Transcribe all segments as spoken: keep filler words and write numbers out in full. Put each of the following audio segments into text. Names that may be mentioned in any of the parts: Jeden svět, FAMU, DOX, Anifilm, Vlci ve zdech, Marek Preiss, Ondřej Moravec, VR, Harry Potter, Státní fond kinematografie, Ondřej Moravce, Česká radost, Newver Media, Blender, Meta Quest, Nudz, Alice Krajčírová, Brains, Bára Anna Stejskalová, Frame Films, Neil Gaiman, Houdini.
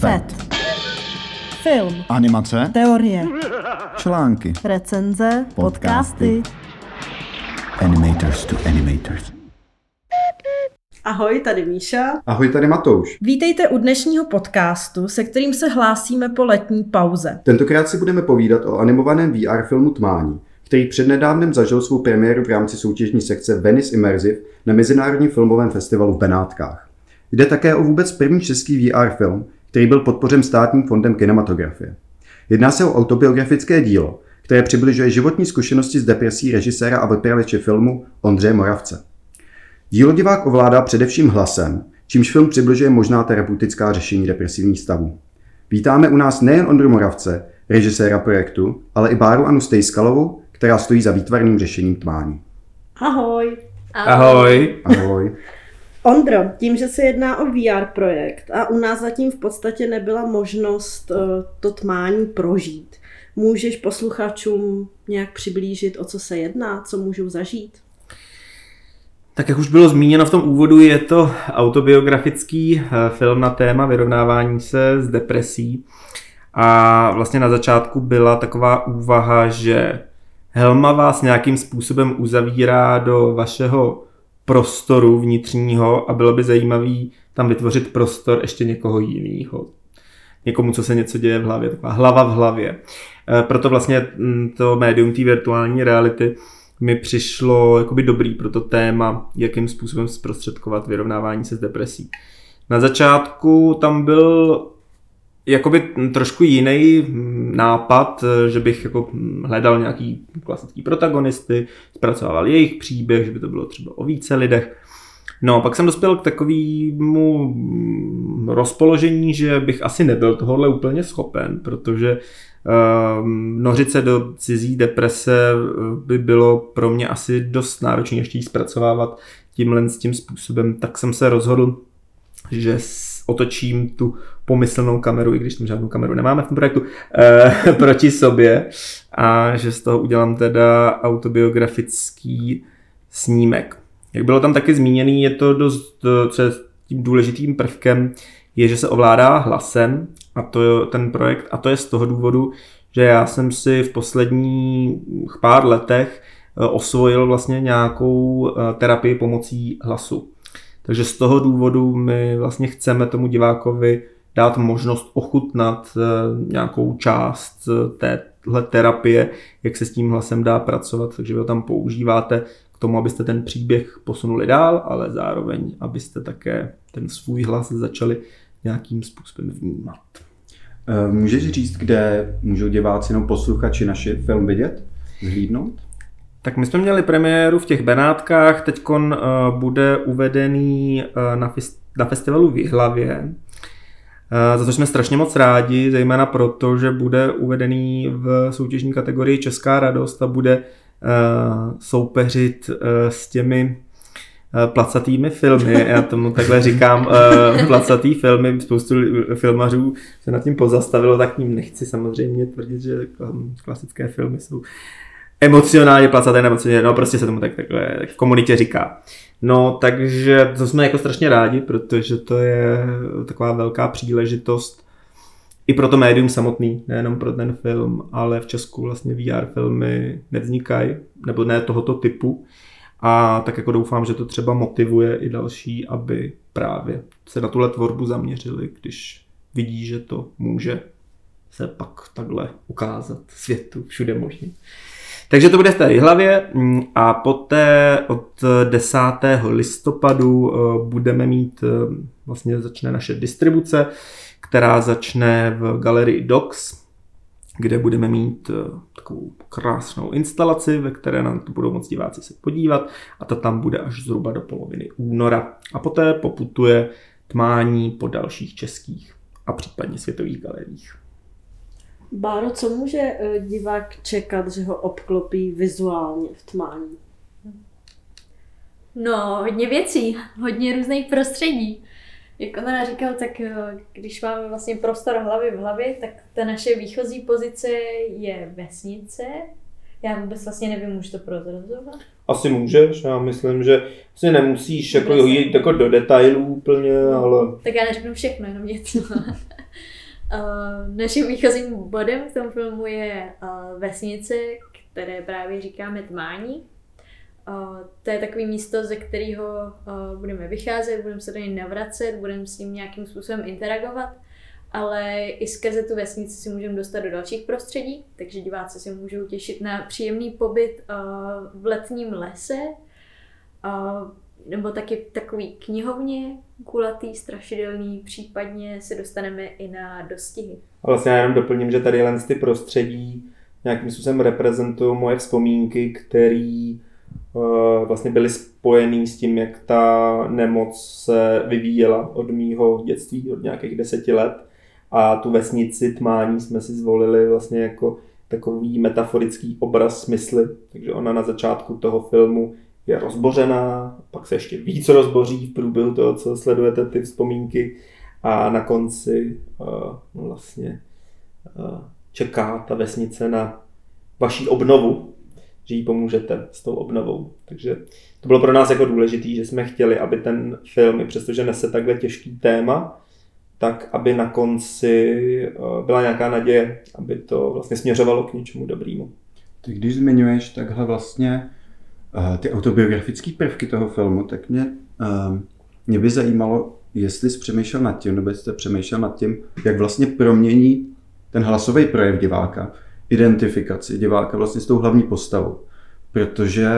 F E T. Film. Animace. Teorie. Články. Recenze. Podcasty. Animators to animators. Ahoj, tady Míša. Ahoj, tady Matouš. Vítejte u dnešního podcastu, se kterým se hlásíme po letní pauze. Tentokrát si budeme povídat o animovaném V R filmu Tmání, který přednedávnem zažil svou premiéru v rámci soutěžní sekce Venice Immersive na Mezinárodním filmovém festivalu v Benátkách. Jde také o vůbec první český V R film, který byl podpořen Státním fondem kinematografie. Jedná se o autobiografické dílo, které přibližuje životní zkušenosti s depresí režiséra a vypravěče filmu Ondřeje Moravce. Dílo divák ovládá především hlasem, čímž film přibližuje možná terapeutická řešení depresivních stavů. Vítáme u nás nejen Ondru Moravce, režiséra projektu, ale i Báru Annu Stejskalovou, která stojí za výtvarným řešením Tmání. Ahoj. Ahoj. Ahoj. Ondro, tím, že se jedná o V R projekt a u nás zatím v podstatě nebyla možnost to Tmání prožít, můžeš posluchačům nějak přiblížit, o co se jedná, co můžou zažít? Tak jak už bylo zmíněno v tom úvodu, je to autobiografický film na téma vyrovnávání se s depresí. A vlastně na začátku byla taková úvaha, že helma vás nějakým způsobem uzavírá do vašeho prostoru vnitřního a bylo by zajímavý tam vytvořit prostor ještě někoho jiného. Někomu, co se něco děje v hlavě, taková hlava v hlavě. Proto vlastně to médium té virtuální reality mi přišlo jakoby dobrý pro to téma, jakým způsobem zprostředkovat vyrovnávání se s depresí. Na začátku tam byl jakoby trošku jiný nápad, že bych jako hledal nějaký klasický protagonisty, zpracovával jejich příběh, že by to bylo třeba o více lidech. No a pak jsem dospěl k takovému rozpoložení, že bych asi nebyl tohohle úplně schopen, protože množit se do cizí deprese by bylo pro mě asi dost náročné ještě ji zpracovávat tímhle s tím způsobem, tak jsem se rozhodl, že otočím tu pomyslnou kameru, i když tam žádnou kameru nemáme v tom projektu, eh, proti sobě a že z toho udělám teda autobiografický snímek. Jak bylo tam taky zmíněný, je to dost, co je tím důležitým prvkem, je, že se ovládá hlasem a to ten projekt a to je z toho důvodu, že já jsem si v posledních pár letech osvojil vlastně nějakou terapii pomocí hlasu. Takže z toho důvodu my vlastně chceme tomu divákovi dát možnost ochutnat nějakou část téhle terapie, jak se s tím hlasem dá pracovat, takže vy ho tam používáte k tomu, abyste ten příběh posunuli dál, ale zároveň, abyste také ten svůj hlas začali nějakým způsobem vnímat. Můžeš říct, kde můžou diváci nebo posluchači naši film vidět, zhlídnout? Tak my jsme měli premiéru v těch Benátkách, teďkon uh, bude uvedený uh, na, fis- na festivalu v Jihlavě, uh, za to jsme strašně moc rádi, zejména proto, že bude uvedený v soutěžní kategorii Česká radost a bude uh, soupeřit uh, s těmi uh, placatými filmy, já tomu takhle říkám, uh, placatý filmy, spoustu filmařů se nad tím pozastavilo, tak tím nechci samozřejmě tvrdit, že klasické filmy jsou emocionálně placaté, emocionálně, no prostě se tomu tak, takhle v komunitě říká. No takže to jsme jako strašně rádi, protože to je taková velká příležitost i pro to médium samotný, nejenom pro ten film, ale v Česku vlastně V R filmy nevznikají, nebo ne tohoto typu. A tak jako doufám, že to třeba motivuje i další, aby právě se na tuhle tvorbu zaměřili, když vidí, že to může se pak takhle ukázat světu všude možně. Takže to bude v té hlavě a poté od desátého listopadu budeme mít, vlastně začne naše distribuce, která začne v Galerii D O X, kde budeme mít takovou krásnou instalaci, ve které nám to budou moc diváci se podívat a ta tam bude až zhruba do poloviny února. A poté poputuje Tmání po dalších českých a případně světových galeriích. Báro, co může divák čekat, že ho obklopí vizuálně v Tmání? No, hodně věcí, hodně různých prostředí. Jak ona říkala, tak když máme vlastně prostor hlavy v hlavě, tak ta naše výchozí pozice je vesnice. Já vůbec vlastně nevím, můžu to prozrazovat? Asi můžeš, já myslím, že si nemusíš jako jít jako do detailů úplně, ale... Tak já neřeknu všechno, jenom něco. Uh, naším výchozím bodem v tom filmu je uh, vesnice, které právě říkáme Tmání. Uh, to je takové místo, ze kterého uh, budeme vycházet, budeme se do něj navracet, budeme s ním nějakým způsobem interagovat, ale i skrze tu vesnici si můžeme dostat do dalších prostředí, takže diváci si můžou těšit na příjemný pobyt uh, v letním lese, uh, nebo taky takový knihovně, kulatý, strašidelný, případně se dostaneme i na dostihy. A vlastně já jenom doplním, že tady jen z ty prostředí nějakým způsobem reprezentují moje vzpomínky, které uh, vlastně byly spojený s tím, jak ta nemoc se vyvíjela od mýho dětství, od nějakých deseti let. A tu vesnici Tmání jsme si zvolili vlastně jako takový metaforický obraz smysly. Takže ona na začátku toho filmu je rozbořená, pak se ještě víc rozboří v průběhu toho, co sledujete ty vzpomínky, a na konci uh, vlastně uh, čeká ta vesnice na vaši obnovu, že jí pomůžete s tou obnovou. Takže to bylo pro nás jako důležité, že jsme chtěli, aby ten film, i přestože nese takhle těžký téma, tak aby na konci uh, byla nějaká naděje, aby to vlastně směřovalo k něčemu dobrému. Ty když zmiňuješ takhle vlastně ty autobiografické prvky toho filmu, tak mě, mě by zajímalo, jestli jsi přemýšlel nad tím, nebo jste přemýšlel nad tím, jak vlastně promění ten hlasový projev diváka, identifikaci diváka vlastně s tou hlavní postavou. Protože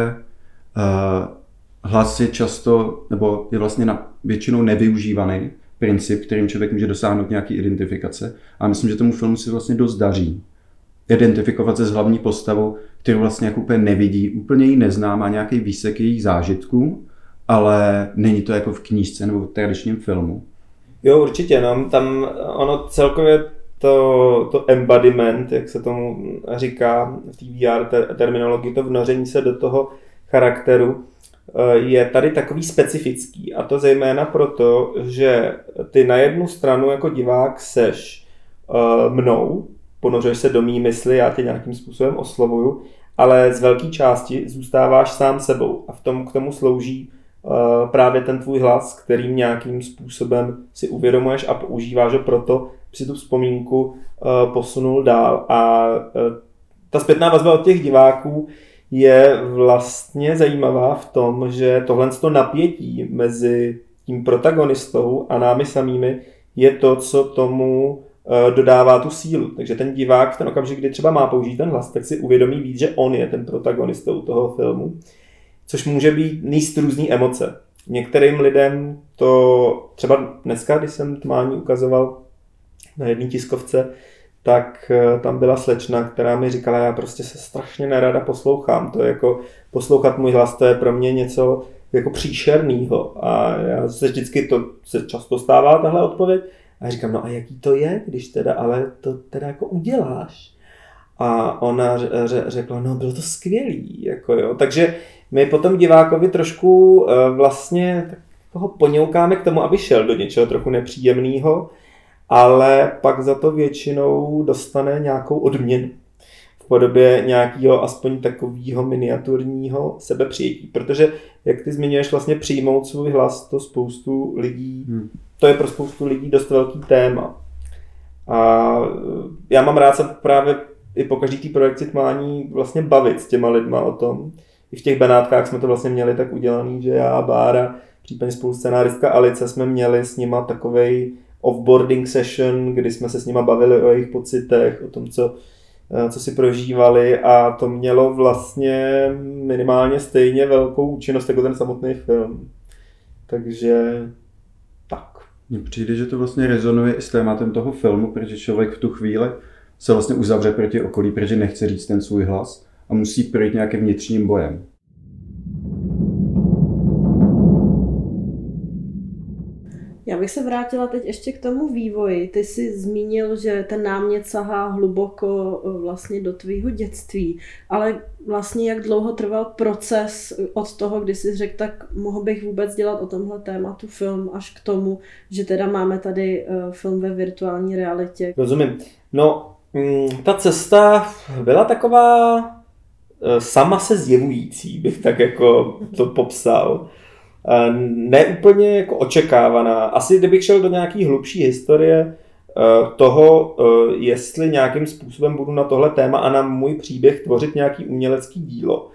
hlas je často, nebo je vlastně na většinou nevyužívaný princip, kterým člověk může dosáhnout nějaký identifikace. A myslím, že tomu filmu se vlastně dost daří identifikovat se s hlavní postavou, kterou vlastně jako úplně nevidí, úplně ji nezná, má nějaký výsek jejich zážitků, ale není to jako v knížce nebo v tradičním filmu. Jo, určitě, no, tam ono celkově to, to embodiment, jak se tomu říká v té V R ter- terminologii, to vnoření se do toho charakteru, je tady takový specifický, a to zejména proto, že ty na jednu stranu jako divák seš mnou, ponořuješ se do mý mysli, já tě nějakým způsobem oslovuju, ale z velké části zůstáváš sám sebou, a v tom k tomu slouží uh, právě ten tvůj hlas, kterým nějakým způsobem si uvědomuješ a používáš ho proto, si tu vzpomínku uh, posunul dál. A uh, ta zpětná vazba od těch diváků je vlastně zajímavá v tom, že tohle to napětí mezi tím protagonistou a námi samými je to, co tomu dodává tu sílu. Takže ten divák v ten okamžik, kdy třeba má použít ten hlas, tak si uvědomí víc, že on je ten protagonistou toho filmu, což může být nést různý emoce. Některým lidem to, třeba dneska, když jsem Tmání ukazoval na jedné tiskovce, tak tam byla slečna, která mi říkala, já prostě se strašně nerada poslouchám, to je jako poslouchat můj hlas, to je pro mě něco jako příšernýho, a já se vždycky, to se často stává tahle odpověď, a říkám, no a jaký to je, když teda, ale to teda jako uděláš. A ona řekla, no bylo to skvělý, jako jo. Takže my potom divákovi trošku vlastně tak toho poňoukáme k tomu, aby šel do něčeho trochu nepříjemného, ale pak za to většinou dostane nějakou odměnu v podobě nějakého aspoň takového miniaturního sebepřijetí. Protože, jak ty zmiňuješ, vlastně přijmout svůj hlas, to spoustu lidí... Hmm. To je pro spoustu lidí dost velký téma. A já mám rád se právě i po každý té projekci Tmání vlastně bavit s těma lidma o tom. I v těch Benátkách jsme to vlastně měli tak udělaný, že já a Bára, případně spoluscenáristka Alice, jsme měli s nima takovej offboarding session, kdy jsme se s nima bavili o jejich pocitech, o tom, co, co si prožívali, a to mělo vlastně minimálně stejně velkou účinnost jako ten samotný film. Takže... Mně přijde, že to vlastně rezonuje i s tématem toho filmu, protože člověk v tu chvíli se vlastně uzavře proti okolí, protože nechce říct ten svůj hlas a musí projít nějakým vnitřním bojem. Já bych se vrátila teď ještě k tomu vývoji. Ty jsi zmínil, že ten námět sahá hluboko vlastně do tvýho dětství, ale vlastně jak dlouho trval proces od toho, kdy jsi řekl, tak mohl bych vůbec dělat o tomhle tématu film, až k tomu, že teda máme tady film ve virtuální realitě. Rozumím. No, ta cesta byla taková sama se zjevující, bych tak jako to popsal. Neúplně jako očekávaná. Asi kdybych šel do nějaký hlubší historie toho, jestli nějakým způsobem budu na tohle téma a na můj příběh tvořit nějaký umělecký dílo,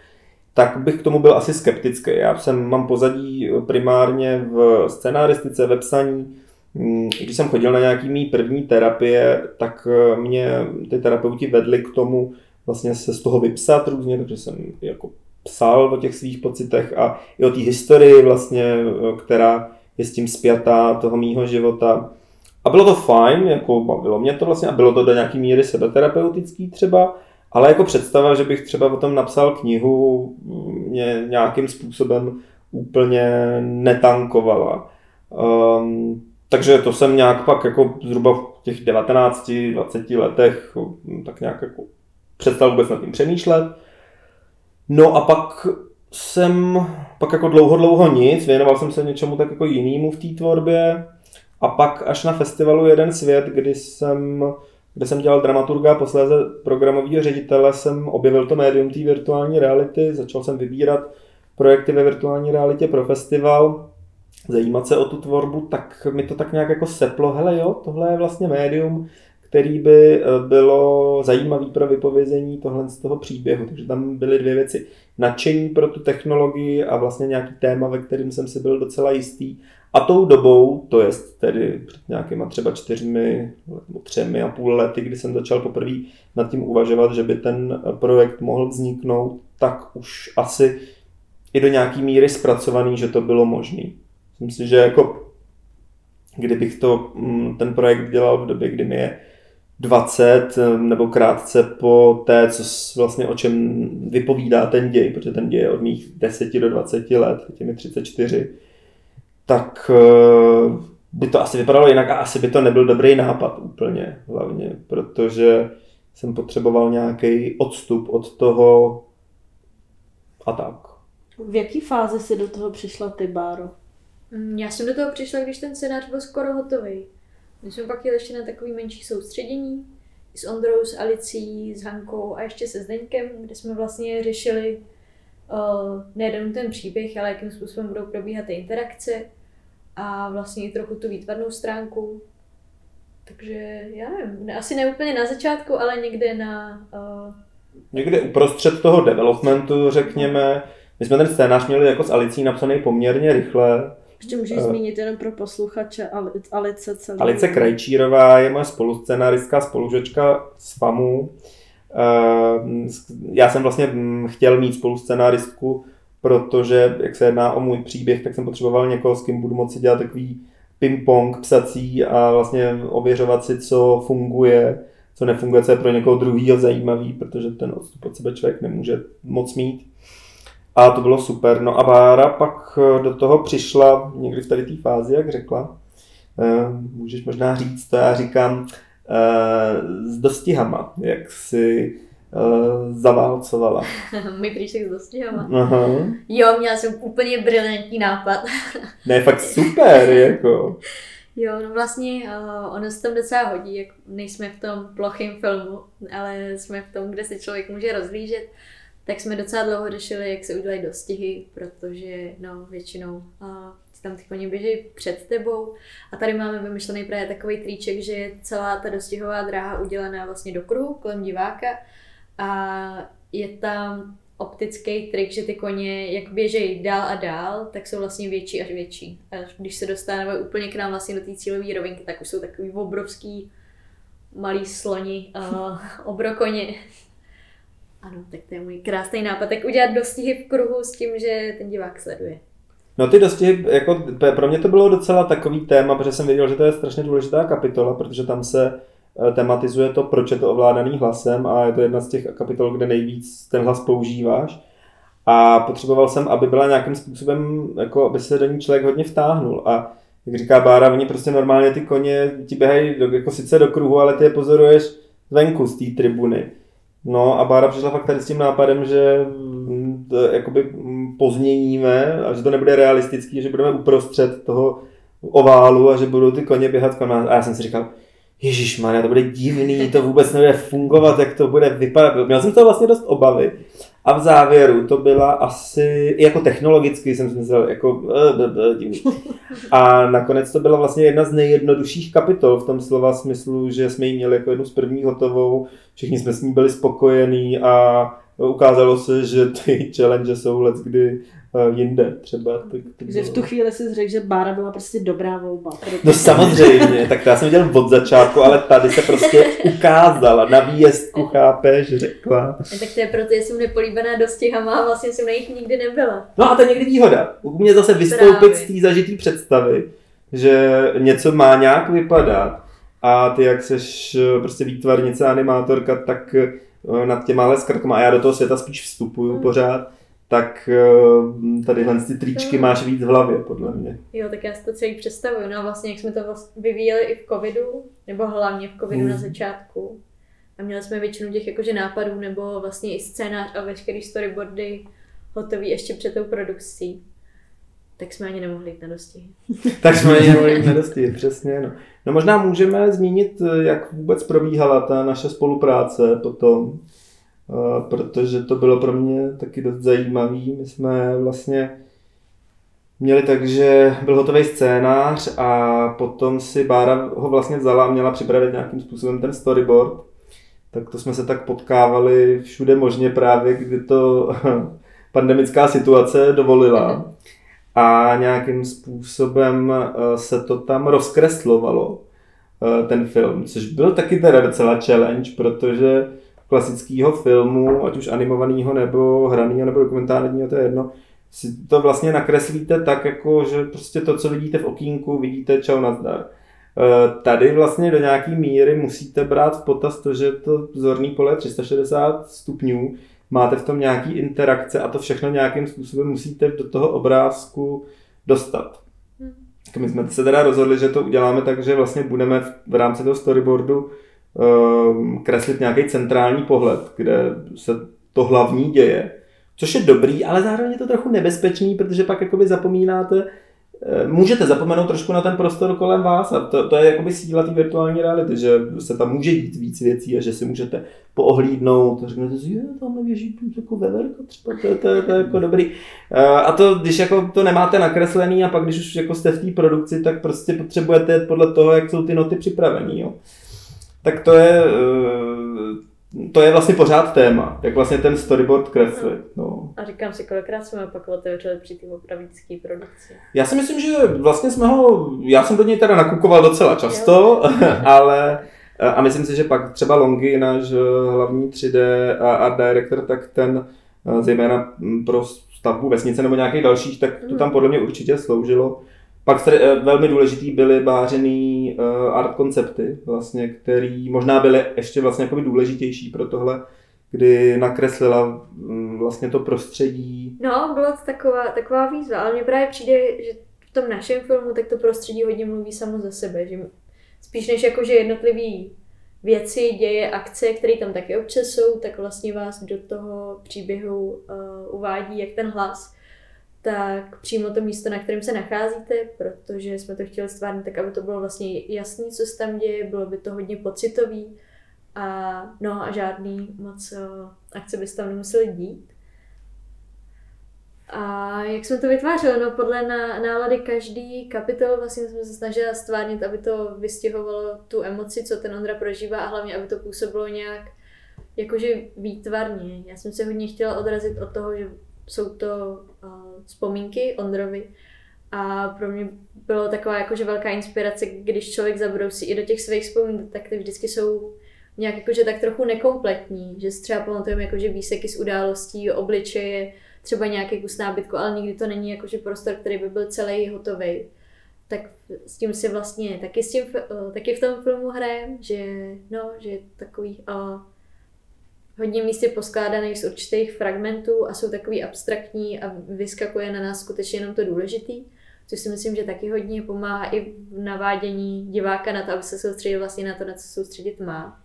tak bych k tomu byl asi skeptický. Já jsem, mám pozadí primárně v scenaristice, ve psaní. Když jsem chodil na nějaký mý první terapie, tak mě ty terapeuti vedli k tomu vlastně se z toho vypsat různě, takže jsem jako psal o těch svých pocitech a i o té historii vlastně, která je s tím spjatá toho mýho života. A bylo to fajn, jako bavilo mě to vlastně a bylo to do nějaký míry sebeterapeutický třeba, ale jako představa, že bych třeba o tom napsal knihu, mě nějakým způsobem úplně netankovala. Um, takže to jsem nějak pak jako zhruba v těch devatenácti, dvaceti letech tak nějak jako přestal vůbec nad tím přemýšlet. No a pak jsem, pak jako dlouho, dlouho nic, věnoval jsem se něčemu tak jako jinému v té tvorbě. A pak až na festivalu Jeden svět, kdy jsem, kde jsem dělal dramaturga a posléze programového ředitele, jsem objevil to médium té virtuální reality, začal jsem vybírat projekty ve virtuální realitě pro festival, zajímat se o tu tvorbu, tak mi to tak nějak jako seplo, hele jo, tohle je vlastně médium, který by bylo zajímavý pro vypovězení tohle z toho příběhu. Takže tam byly dvě věci. Nadšení pro tu technologii a vlastně nějaký téma, ve kterém jsem si byl docela jistý. A tou dobou, to jest tedy před nějakýma třeba čtyřmi, třemi a půl lety, kdy jsem začal poprvé nad tím uvažovat, že by ten projekt mohl vzniknout, tak už asi i do nějaký míry zpracovaný, že to bylo možné. Myslím si, že jako kdybych to, ten projekt dělal v době, kdy mi je dvacet nebo krátce po té, co vlastně o čem vypovídá ten děj, protože ten děj je od mých deseti do dvaceti let, těmi třicet čtyři, tak by to asi vypadalo jinak a asi by to nebyl dobrý nápad úplně hlavně, protože jsem potřeboval nějaký odstup od toho a tak. V jaký fázi jsi do toho přišla ty, Báro? Já jsem do toho přišla, když ten scénář byl skoro hotový. My jsme pak jeli ještě na takový menší soustředění s Ondrou, s Alicí, s Hankou a ještě se Zdeňkem, kde jsme vlastně řešili uh, nejenom ten příběh, ale jakým způsobem budou probíhat ty interakce a vlastně i trochu tu výtvarnou stránku. Takže já nevím, asi ne úplně na začátku, ale někde na... Uh, někde uprostřed toho developmentu, řekněme. My jsme ten scénář měli jako s Alicí napsaný poměrně rychle. Ještě můžeš zmínit jenom pro posluchače Alice celý. Alice Krajčírová je moje spoluscenáristka, spolužečka z FAMU. Já jsem vlastně chtěl mít spoluscenáristku, protože jak se jedná o můj příběh, tak jsem potřeboval někoho, s kým budu moci dělat takový ping-pong psací a vlastně ověřovat si, co funguje, co nefunguje, co je pro někoho druhýho zajímavý, protože ten odstup od sebe člověk nemůže moc mít. A to bylo super. No a Bára pak do toho přišla někdy v tady té fázi, jak řekla. Můžeš možná říct, to já říkám, s dostihama, jak si zaválcovala. Můj příšek s dostihama. Aha. Jo, měla jsem úplně brilantní nápad. Ne, fakt super, jako. Jo, no vlastně ono se tam docela hodí, jak nejsme v tom plochém filmu, ale jsme v tom, kde se člověk může rozhlížet. Tak jsme docela dlouho řešili, jak se udělají dostihy, protože no, většinou a, tam ty koně běží před tebou. A tady máme vymyšlený právě takový triček, že je celá ta dostihová dráha udělaná vlastně do kruhu kolem diváka. A je tam optický trik, že ty koně, jak běžejí dál a dál, tak jsou vlastně větší až větší. A když se dostaneme úplně k nám vlastně do té cílové rovinky, tak už jsou takový obrovský malý sloni, a, obrokoně. Ano, tak to je můj krásný nápad, tak udělat dostihy v kruhu s tím, že ten divák sleduje. No ty dostihy, jako pro mě to bylo docela takový téma, protože jsem věděl, že to je strašně důležitá kapitola, protože tam se tematizuje to, proč je to ovládaný hlasem a je to jedna z těch kapitol, kde nejvíc ten hlas používáš. A potřeboval jsem, aby byla nějakým způsobem, jako aby se do ní člověk hodně vtáhnul. A jak říká Bára, oni prostě normálně ty koně ti běhají jako sice do kruhu, ale ty je pozoruješ venku z té tribuny. No a Bára přišla fakt tady s tím nápadem, že to jakoby pozměníme a že to nebude realistický, že budeme uprostřed toho oválu a že budou ty koně běhat kolem nás. A já jsem si říkal, ježišmarja, to bude divný, to vůbec nebude fungovat, jak to bude vypadat. Měl jsem to vlastně dost obavy. A v závěru to byla asi, jako technologicky jsem si myslel, jako divný. A nakonec to byla vlastně jedna z nejjednodušších kapitol v tom slova smyslu, že jsme ji měli jako jednu z prvních hotovou, všichni jsme s ní byli spokojení a ukázalo se, že ty challenge jsou let, kdy jinde třeba. Tak, takže v tu chvíli jsi řekl, že Bára byla prostě dobrá volba. No samozřejmě, tak já jsem viděl od začátku, ale tady se prostě ukázala, na výjezdku, chápeš, řekla. Tak to je proto, že jsem nepolíbená do stěhama a vlastně jsem na jich nikdy nebyla. No a to je někdy výhoda. U mě zase vystoupit právě z té zažitý představy, že něco má nějak vypadat a ty jak seš prostě výtvarnice, animátorka, tak nad těmahle zkratkama a já do toho světa spíš vstupuju hmm. pořád, tak tadyhle ty tričky máš víc v hlavě, podle mě. Jo, tak já si to celý představuju. No a vlastně, jak jsme to vyvíjeli i v covidu, nebo hlavně v covidu hmm. na začátku. A měli jsme většinu těch jakože nápadů, nebo vlastně i scénář a veškerý storyboardy hotový ještě před tou produkcí. Tak jsme ani nemohli jít na dostihy. Tak jsme ani nemohli jít na dostihy, přesně. No. no možná můžeme zmínit, jak vůbec probíhala ta naše spolupráce potom. Protože to bylo pro mě taky dost zajímavý. My jsme vlastně měli tak, že byl hotový scénář a potom si Bára ho vlastně vzala a měla připravit nějakým způsobem ten storyboard. Tak to jsme se tak potkávali všude možně právě, kdy to pandemická situace dovolila. A nějakým způsobem se to tam rozkreslovalo, ten film, což byl taky teda docela challenge, protože klasického filmu, ať už animovaného, nebo hraného, nebo dokumentárního, to je jedno, si to vlastně nakreslíte tak, jako, že prostě to, co vidíte v okýnku, vidíte čau nazdar. Tady vlastně do nějaké míry musíte brát v potaz to, že to zorný pole tři sta šedesát stupňů, máte v tom nějaký interakce a to všechno nějakým způsobem musíte do toho obrázku dostat. Tak my jsme se teda rozhodli, že to uděláme tak, že vlastně budeme v rámci toho storyboardu kreslit nějaký centrální pohled, kde se to hlavní děje, což je dobrý, ale zároveň je to trochu nebezpečný, protože pak jakoby zapomínáte, můžete zapomenout trošku na ten prostor kolem vás a to, to je jakoby síla té virtuální reality, že se tam může dít víc věcí a že si můžete poohlídnout a řeknete si, že tamhle věží jako veverka třeba, to je, to je, to je jako dobrý. A to, když jako to nemáte nakreslený a pak když už jako jste v té produkci, tak prostě potřebujete podle toho, jak jsou ty noty připravený, jo. Tak to je, to je vlastně pořád téma, jak vlastně ten storyboard kreslit. No. A říkám si, kolikrát jsme opakovat otevřeli při té opravické produkci. Já si myslím, že vlastně jsme ho, já jsem do něj teda nakukoval docela často, ale a myslím si, že pak třeba Longy, náš hlavní tři dé a art director, tak ten zejména pro stavbu vesnice nebo nějakých dalších, tak to tam podle mě určitě sloužilo. Pak velmi důležitý byly bářený art koncepty, vlastně, který možná byly ještě vlastně jakoby důležitější pro tohle, kdy nakreslila vlastně to prostředí. No, byla to taková, taková výzva, ale mně právě přijde, že v tom našem filmu tak to prostředí hodně mluví samo za sebe, že spíš než jakože jednotlivý věci, děje, akce, které tam taky občas jsou, tak vlastně vás do toho příběhu uh, uvádí jak ten hlas, tak přímo to místo, na kterém se nacházíte, protože jsme to chtěli stvárnit tak, aby to bylo vlastně jasný, co se tam děje, bylo by to hodně pocitový a no a žádný moc akce by se tam nemuseli dít. A jak jsme to vytvářeli? No podle nálady každý kapitol vlastně jsme se snažili stvárnit, aby to vystihovalo tu emoci, co ten Ondra prožívá a hlavně, aby to působilo nějak jakože výtvarně. Já jsem se hodně chtěla odrazit od toho, že jsou to uh, vzpomínky Ondrovi a pro mě bylo taková jakože velká inspirace, když člověk zabrousí i do těch svých vzpomínek, tak ty vždycky jsou nějak jakože tak trochu nekompletní, že si třeba pamatujeme jakože výseky z událostí, obličeje, třeba nějaký kus nábytku, ale nikdy to není jakože prostor, který by byl celý hotový. Tak s tím si vlastně taky, s tím, uh, taky v tom filmu hrajem, že no, že je takový uh, hodně míst je poskládaný z určitých fragmentů a jsou takový abstraktní a vyskakuje na nás skutečně jenom to důležitý, což si myslím, že taky hodně pomáhá i v navádění diváka na to, aby se soustředil vlastně na to, na co soustředit má.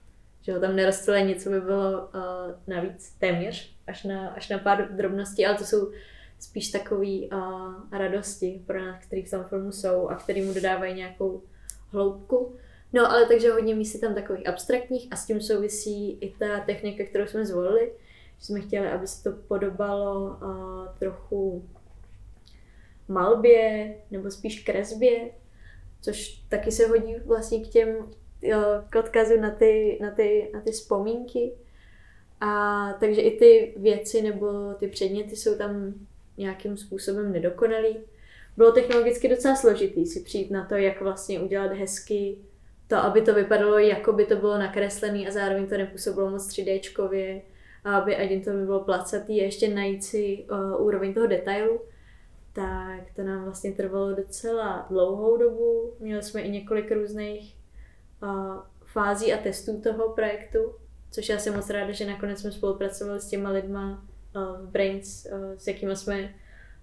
Že ho tam nerozstřelé něco by bylo uh, navíc téměř, až na, až na pár drobností, ale to jsou spíš takový uh, radosti pro nás, které v tom filmu jsou a které mu dodávají nějakou hloubku. No ale takže hodně míst tam takových abstraktních a s tím souvisí i ta technika, kterou jsme zvolili. Že jsme chtěli, aby se to podobalo uh, trochu malbě nebo spíš kresbě, což taky se hodí vlastně k těm uh, k odkazu na ty, na ty, na ty vzpomínky. A takže i ty věci nebo ty předměty jsou tam nějakým způsobem nedokonalý. Bylo technologicky docela složitý si přijít na to, jak vlastně udělat hezky to, aby to vypadalo, jako by to bylo nakreslené a zároveň to nepůsobilo moc tři déčkově, aby ani to bylo placatý a ještě najít si uh, úroveň toho detailu. Tak to nám vlastně trvalo docela dlouhou dobu. Měli jsme i několik různých uh, fází a testů toho projektu, což já jsem moc ráda, že nakonec jsme spolupracovali s těma lidma v Brains, s jakými jsme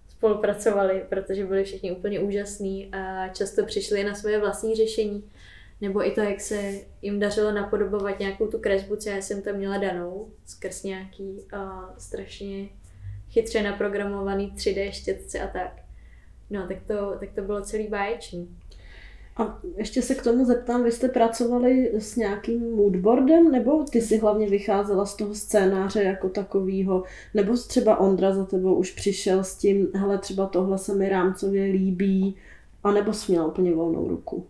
spolupracovali, protože byli všichni úplně úžasní a často přišli na svoje vlastní řešení. Nebo i to, jak se jim dařilo napodobovat nějakou tu kresbu, co já jsem tam měla danou, skrz nějaký uh, strašně chytře naprogramovaný tři dé štětce a tak. No, tak to, tak to bylo celý báječný. A ještě se k tomu zeptám, vy jste pracovali s nějakým moodboardem, nebo ty si hlavně vycházela z toho scénáře jako takového, nebo třeba Ondra za tebou už přišel s tím, hele, třeba tohle se mi rámcově líbí, anebo jsi měla úplně volnou ruku?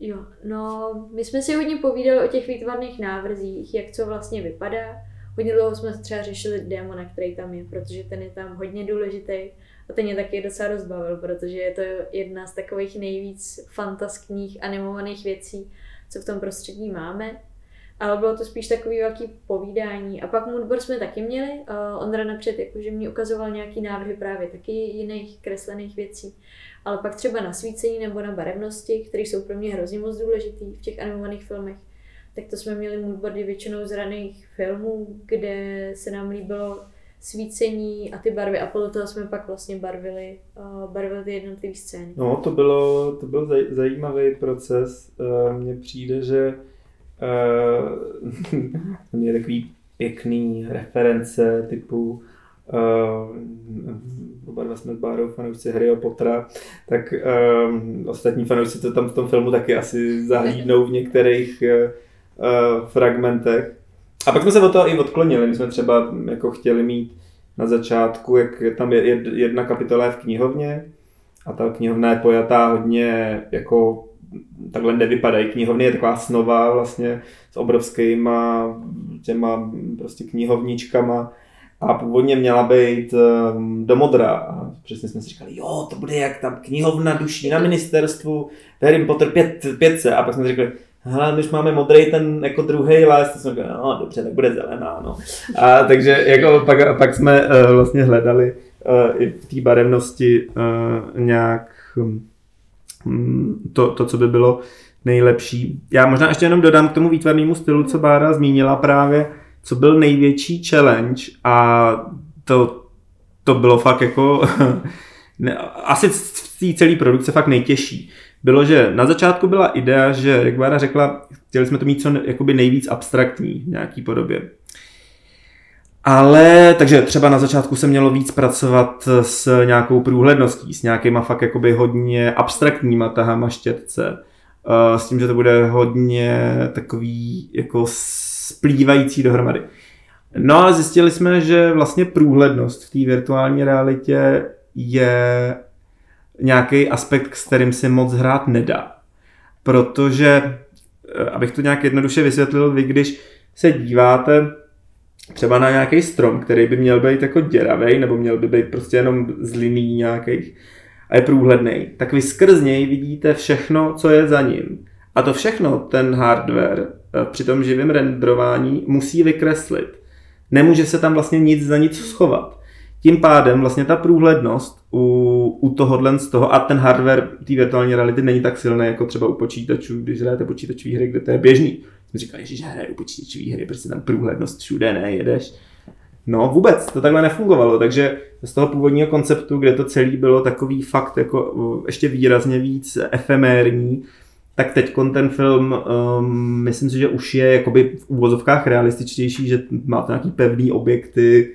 Jo, no my jsme si hodně povídali o těch výtvarných návrzích, jak co vlastně vypadá. Hodně dlouho jsme třeba řešili démona, který tam je, protože ten je tam hodně důležitý. A ten mě taky docela rozbavil, protože je to jedna z takových nejvíc fantaskních animovaných věcí, co v tom prostředí máme. Ale bylo to spíš takový velký povídání. A pak moodboard jsme taky měli. Ondra napřed jakože mě ukazoval nějaký návrhy právě taky jiných kreslených věcí. Ale pak třeba na svícení nebo na barevnosti, které jsou pro mě hrozně moc důležitý v těch animovaných filmech, tak to jsme měli moodboardy většinou z raných filmů, kde se nám líbilo svícení a ty barvy a podle toho jsme pak vlastně barvili, uh, barvili ty jednotlivé scény. No, to, bylo, to byl zaj, zajímavý proces. Uh, Mně přijde, že uh, mě takový pěkný reference typu uh, oba dva jsme s Bárou fanoušci Harryho Pottera, tak uh, ostatní fanoušci to tam v tom filmu taky asi zahlídnou v některých uh, fragmentech. A pak jsme se od toho i odklonili, my jsme třeba jako chtěli mít na začátku, jak tam je jedna kapitola v knihovně a ta knihovna je pojatá hodně, jako takhle nevypadají knihovny, je taková snova vlastně s obrovskýma těma prostě knihovničkama a původně měla být do modra a přesně jsme si říkali, jo, to bude jak tam knihovna duší na ministerstvu, Harry Potter pět, pětce, a pak jsme říkali, hele, my už máme modrý ten jako druhý les, to jsme říkali, no dobře, tak bude zelená, no. A takže jako pak, pak jsme uh, vlastně hledali uh, i v té barevnosti uh, nějak um, to, to, co by bylo nejlepší. Já možná ještě jenom dodám k tomu výtvarnému stylu, co Bára zmínila právě, co byl největší challenge a to, to bylo fakt jako ne, asi v té celé produkce fakt nejtěžší. Bylo, že na začátku byla idea, že, jak Bára řekla, chtěli jsme to mít co jakoby nejvíc abstraktní v nějaký podobě. Ale, takže třeba na začátku se mělo víc pracovat s nějakou průhledností, s nějakýma fakt jakoby hodně abstraktníma tahama štětce. S tím, že to bude hodně takový jako splývající dohromady. No ale zjistili jsme, že vlastně průhlednost v té virtuální realitě je nějaký aspekt, s kterým si moc hrát nedá. Protože, abych to nějak jednoduše vysvětlil, vy když se díváte třeba na nějaký strom, který by měl být jako děravej, nebo měl by být prostě jenom z liní nějakých a je průhlednej, tak vy skrz něj vidíte všechno, co je za ním. A to všechno ten hardware při tom živém renderování musí vykreslit. Nemůže se tam vlastně nic za nic schovat. Tím pádem vlastně ta průhlednost u, u tohohle z toho, a ten hardware té virtuální reality není tak silný jako třeba u počítačů, když hrajete počítačové hry, kde to je běžný. Jsme říkali, že hraju počítačové hry, prostě tam průhlednost všude, ne, jedeš. No vůbec, to takhle nefungovalo, takže z toho původního konceptu, kde to celý bylo takový fakt jako ještě výrazně víc efemérní, tak teď ten film, um, myslím si, že už je jakoby v úvozovkách realističtější, že máte nějaký pevný objekty,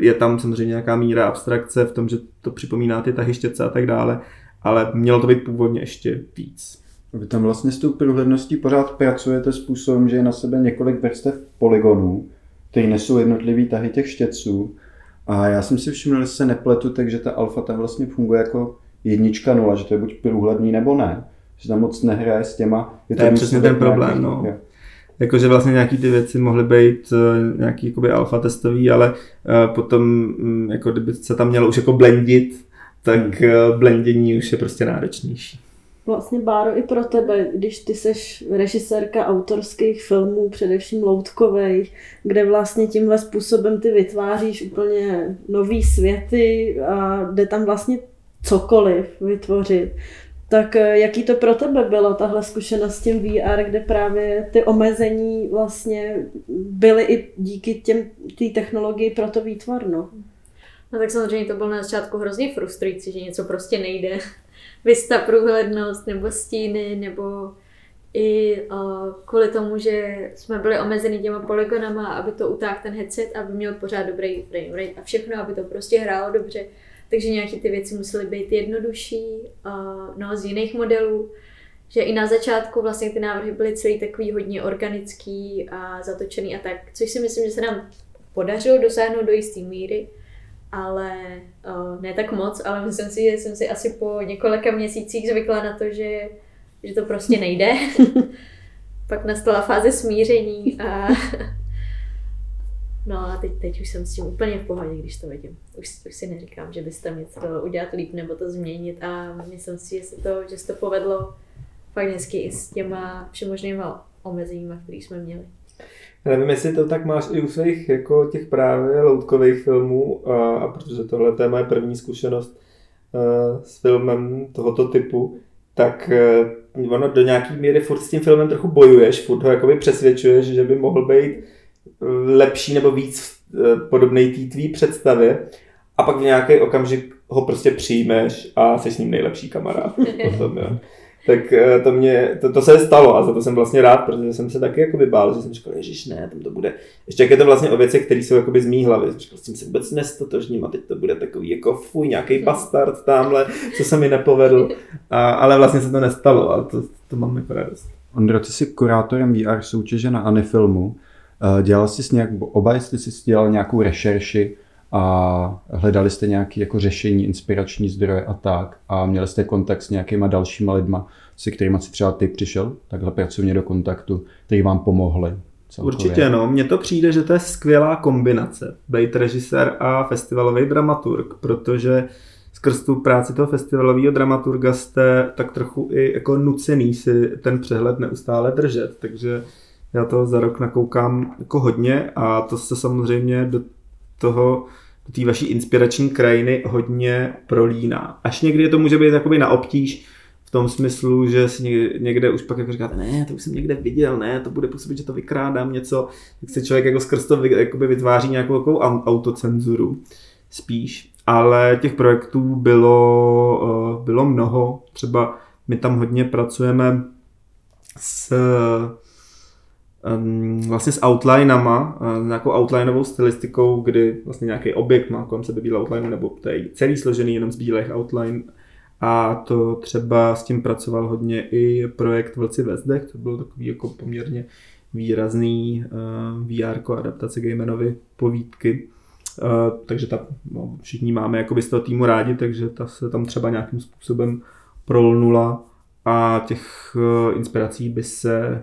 je tam samozřejmě nějaká míra abstrakce v tom, že to připomíná ty tahy štětce a tak dále, ale mělo to být původně ještě víc. Vy tam vlastně s tou průhledností pořád pracujete způsobem, že je na sebe několik vrstev polygonů, které nesou jednotlivý tahy těch štětců. A já jsem si všiml, že se nepletu, takže ta alfa tam vlastně funguje jako jednička nula, že to je buď průhledný nebo ne. Že tam moc nehraje s těma... Je to, to je přesně ten problém, no. Je. Jakože vlastně nějaký ty věci mohly být nějaký jakoby alfa testový, ale potom, jako kdyby se tam mělo už jako blendit, tak blendění už je prostě náročnější. Vlastně, Báro, i pro tebe, když ty seš režisérka autorských filmů, především loutkových, kde vlastně tímhle způsobem ty vytváříš úplně nový světy a jde tam vlastně cokoliv vytvořit, tak jaký to pro tebe bylo, tahle zkušenost s tím V R, kde právě ty omezení vlastně byly i díky těm, tý technologii pro to výtvarno? No tak samozřejmě to bylo na začátku hrozně frustrující, že něco prostě nejde. Vista průhlednost, nebo stíny, nebo i uh, kvůli tomu, že jsme byli omezeni těma polygonama, aby to utáhl ten headset, aby měl pořád dobrý frame rate a všechno, aby to prostě hrálo dobře. Takže nějaké ty věci musely být jednodušší, uh, no z jiných modelů, že i na začátku vlastně ty návrhy byly celý takový hodně organický a zatočený a tak, což si myslím, že se nám podařilo dosáhnout do jisté míry. Ale uh, ne tak moc, ale myslím si, že jsem si asi po několika měsících zvykla na to, že, že to prostě nejde. Pak nastala fáze smíření a no a teď, teď už jsem s tím úplně v pohodě, když to vidím. Už, už si neříkám, že bys tam něco udělat líp nebo to změnit a myslím si, že se to, že se to povedlo fakt hezky i s těma všemožnýma omezeníma, které jsme měli. Já nevím, jestli to tak máš i u svých jako těch právě loutkových filmů, a, a protože tohle je moje první zkušenost uh, s filmem tohoto typu, tak uh, ono do nějaký míry furt s tím filmem trochu bojuješ, furt ho jakoby přesvědčuješ, že by mohl být lepší nebo víc uh, podobnej té tvý představě a pak v nějaký okamžik ho prostě přijmeš a jsi s ním nejlepší kamarád. Potom, jo. Tak to, mě, to, to se stalo a za to jsem vlastně rád, protože jsem se taky jakoby bál, že jsem říkal, ježiš ne, tam to bude. Ještě jak je to vlastně o věcech, které jsou jakoby z mý hlavy. Říkal jsem se vůbec nestotožním a teď to bude takový jako fuj, nějaký bastard tamhle, co se mi nepovedl. A, ale vlastně se to nestalo a to, to mám jako radost. Ondro, ty jsi kurátorem V R soutěže na Anifilmu. Dělal jsi nějak, oba jestli jsi dělal nějakou rešerši a hledali jste nějaké jako řešení, inspirační zdroje a tak a měli jste kontakt s nějakýma dalšíma lidma, se kterýma si třeba ty přišel takhle pracovně do kontaktu, který vám pomohli celkově. Určitě no, mně to přijde, že to je skvělá kombinace, být režisér a festivalový dramaturg, protože skrz tu práci toho festivalového dramaturga jste tak trochu i jako nucený si ten přehled neustále držet, takže já to za rok nakoukám jako hodně a to se samozřejmě do toho, do té vaší inspirační krajiny hodně prolíná. Až někdy to může být jakoby na obtíž v tom smyslu, že si někde už pak jako říkáte, ne, to už jsem někde viděl, ne, to bude působit, že to vykrádám něco, tak se člověk jako skrz to vytváří nějakou autocenzuru spíš. Ale těch projektů bylo, bylo mnoho, třeba my tam hodně pracujeme s... vlastně s outlinama, s nějakou outlinovou stylistikou, kdy vlastně nějaký objekt má kolem sebe bílou outline, nebo to je celý složený jenom z bílých outline. A to třeba s tím pracoval hodně i projekt Vlci ve zdech, to bylo takový jako poměrně výrazný V R adaptace Gaimanovy povídky. Takže ta, no, všichni máme jakoby z toho týmu rádi, takže ta se tam třeba nějakým způsobem prolnula. A těch inspirací by se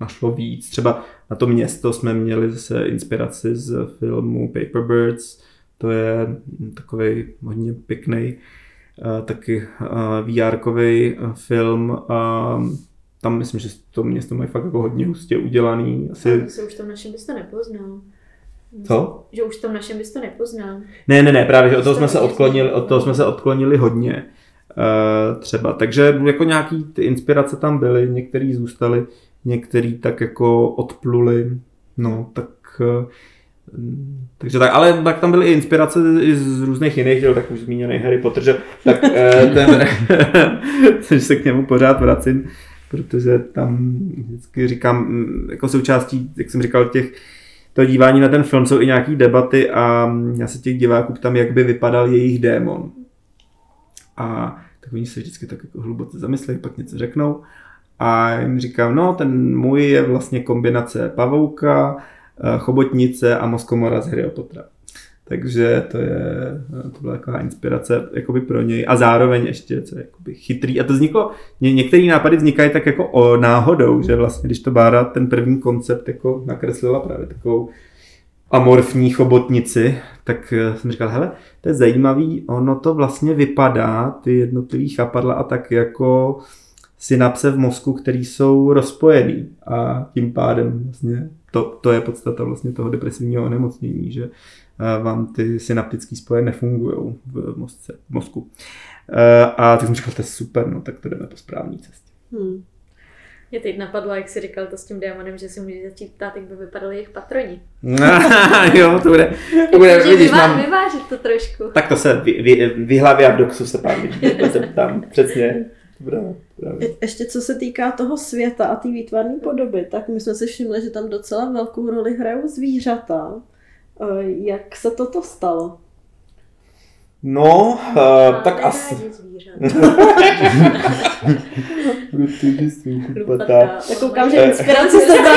našlo víc. Třeba na to město jsme měli zase inspiraci z filmu Paper Birds. To je takovej hodně pěkný taky V R-kovej film. Tam myslím, že to město mají fakt jako hodně hustě udělaný. Asi... se už tam našem byste nepoznal. Co? Že už tam našem byste nepoznal. Ne, ne, ne, právě že od toho jsme se odklonili, od toho jsme se odklonili hodně. Třeba. Takže jako nějaký ty inspirace tam byly, některý zůstaly, některý tak jako odpluly, no tak, takže tak, ale tak tam byly i inspirace i z různých jiných děl, tak už zmíněný Harry Potter, že tak ten, což se k němu pořád vracím, protože tam vždycky říkám, jako součástí, jak jsem říkal, těch to dívání na ten film jsou i nějaký debaty a já se těch diváků ptám, jak by vypadal jejich démon. A tak oni se vždycky tak jako hluboce zamyslejí, pak něco řeknou a jim říkám, no ten můj je vlastně kombinace pavouka, chobotnice a mozkomora z Harryho Pottera. Takže to je, to byla taková inspirace jakoby pro něj a zároveň ještě co je jakoby chytrý. A to vzniklo, ně, některé nápady vznikají tak jako o náhodou, že vlastně když to Bára ten první koncept jako nakreslila právě takovou amorfní chobotnici, tak jsem říkal, hele, to je zajímavý, ono to vlastně vypadá, ty jednotlivý chápadla a tak jako synapse v mozku, který jsou rozpojený a tím pádem vlastně to, to je podstata vlastně toho depresivního onemocnění, že vám ty synaptické spoje nefungujou v mozce, v mozku. A tak jsem říkal, to je super, no tak to jdeme po správné cestě. Hmm. Mě teď napadlo, jak jsi říkal to s tím diamantem, že si můžeš začít ptát, jak by vypadali jejich patroni. Jo, to bude, to bude vidíš, vyváž, mám... vyvážit to trošku. Tak to se vy, vy, vyhlaví a v doxu se pár lidí, to se ptám, přesně. Bravo, bravo. Je, ještě co se týká toho světa a té výtvarné podoby, tak my jsme si všimli, že tam docela velkou roli hrajou zvířata. Jak se toto stalo? No, uh, tak asi... Tak koukám, že inspirace se dá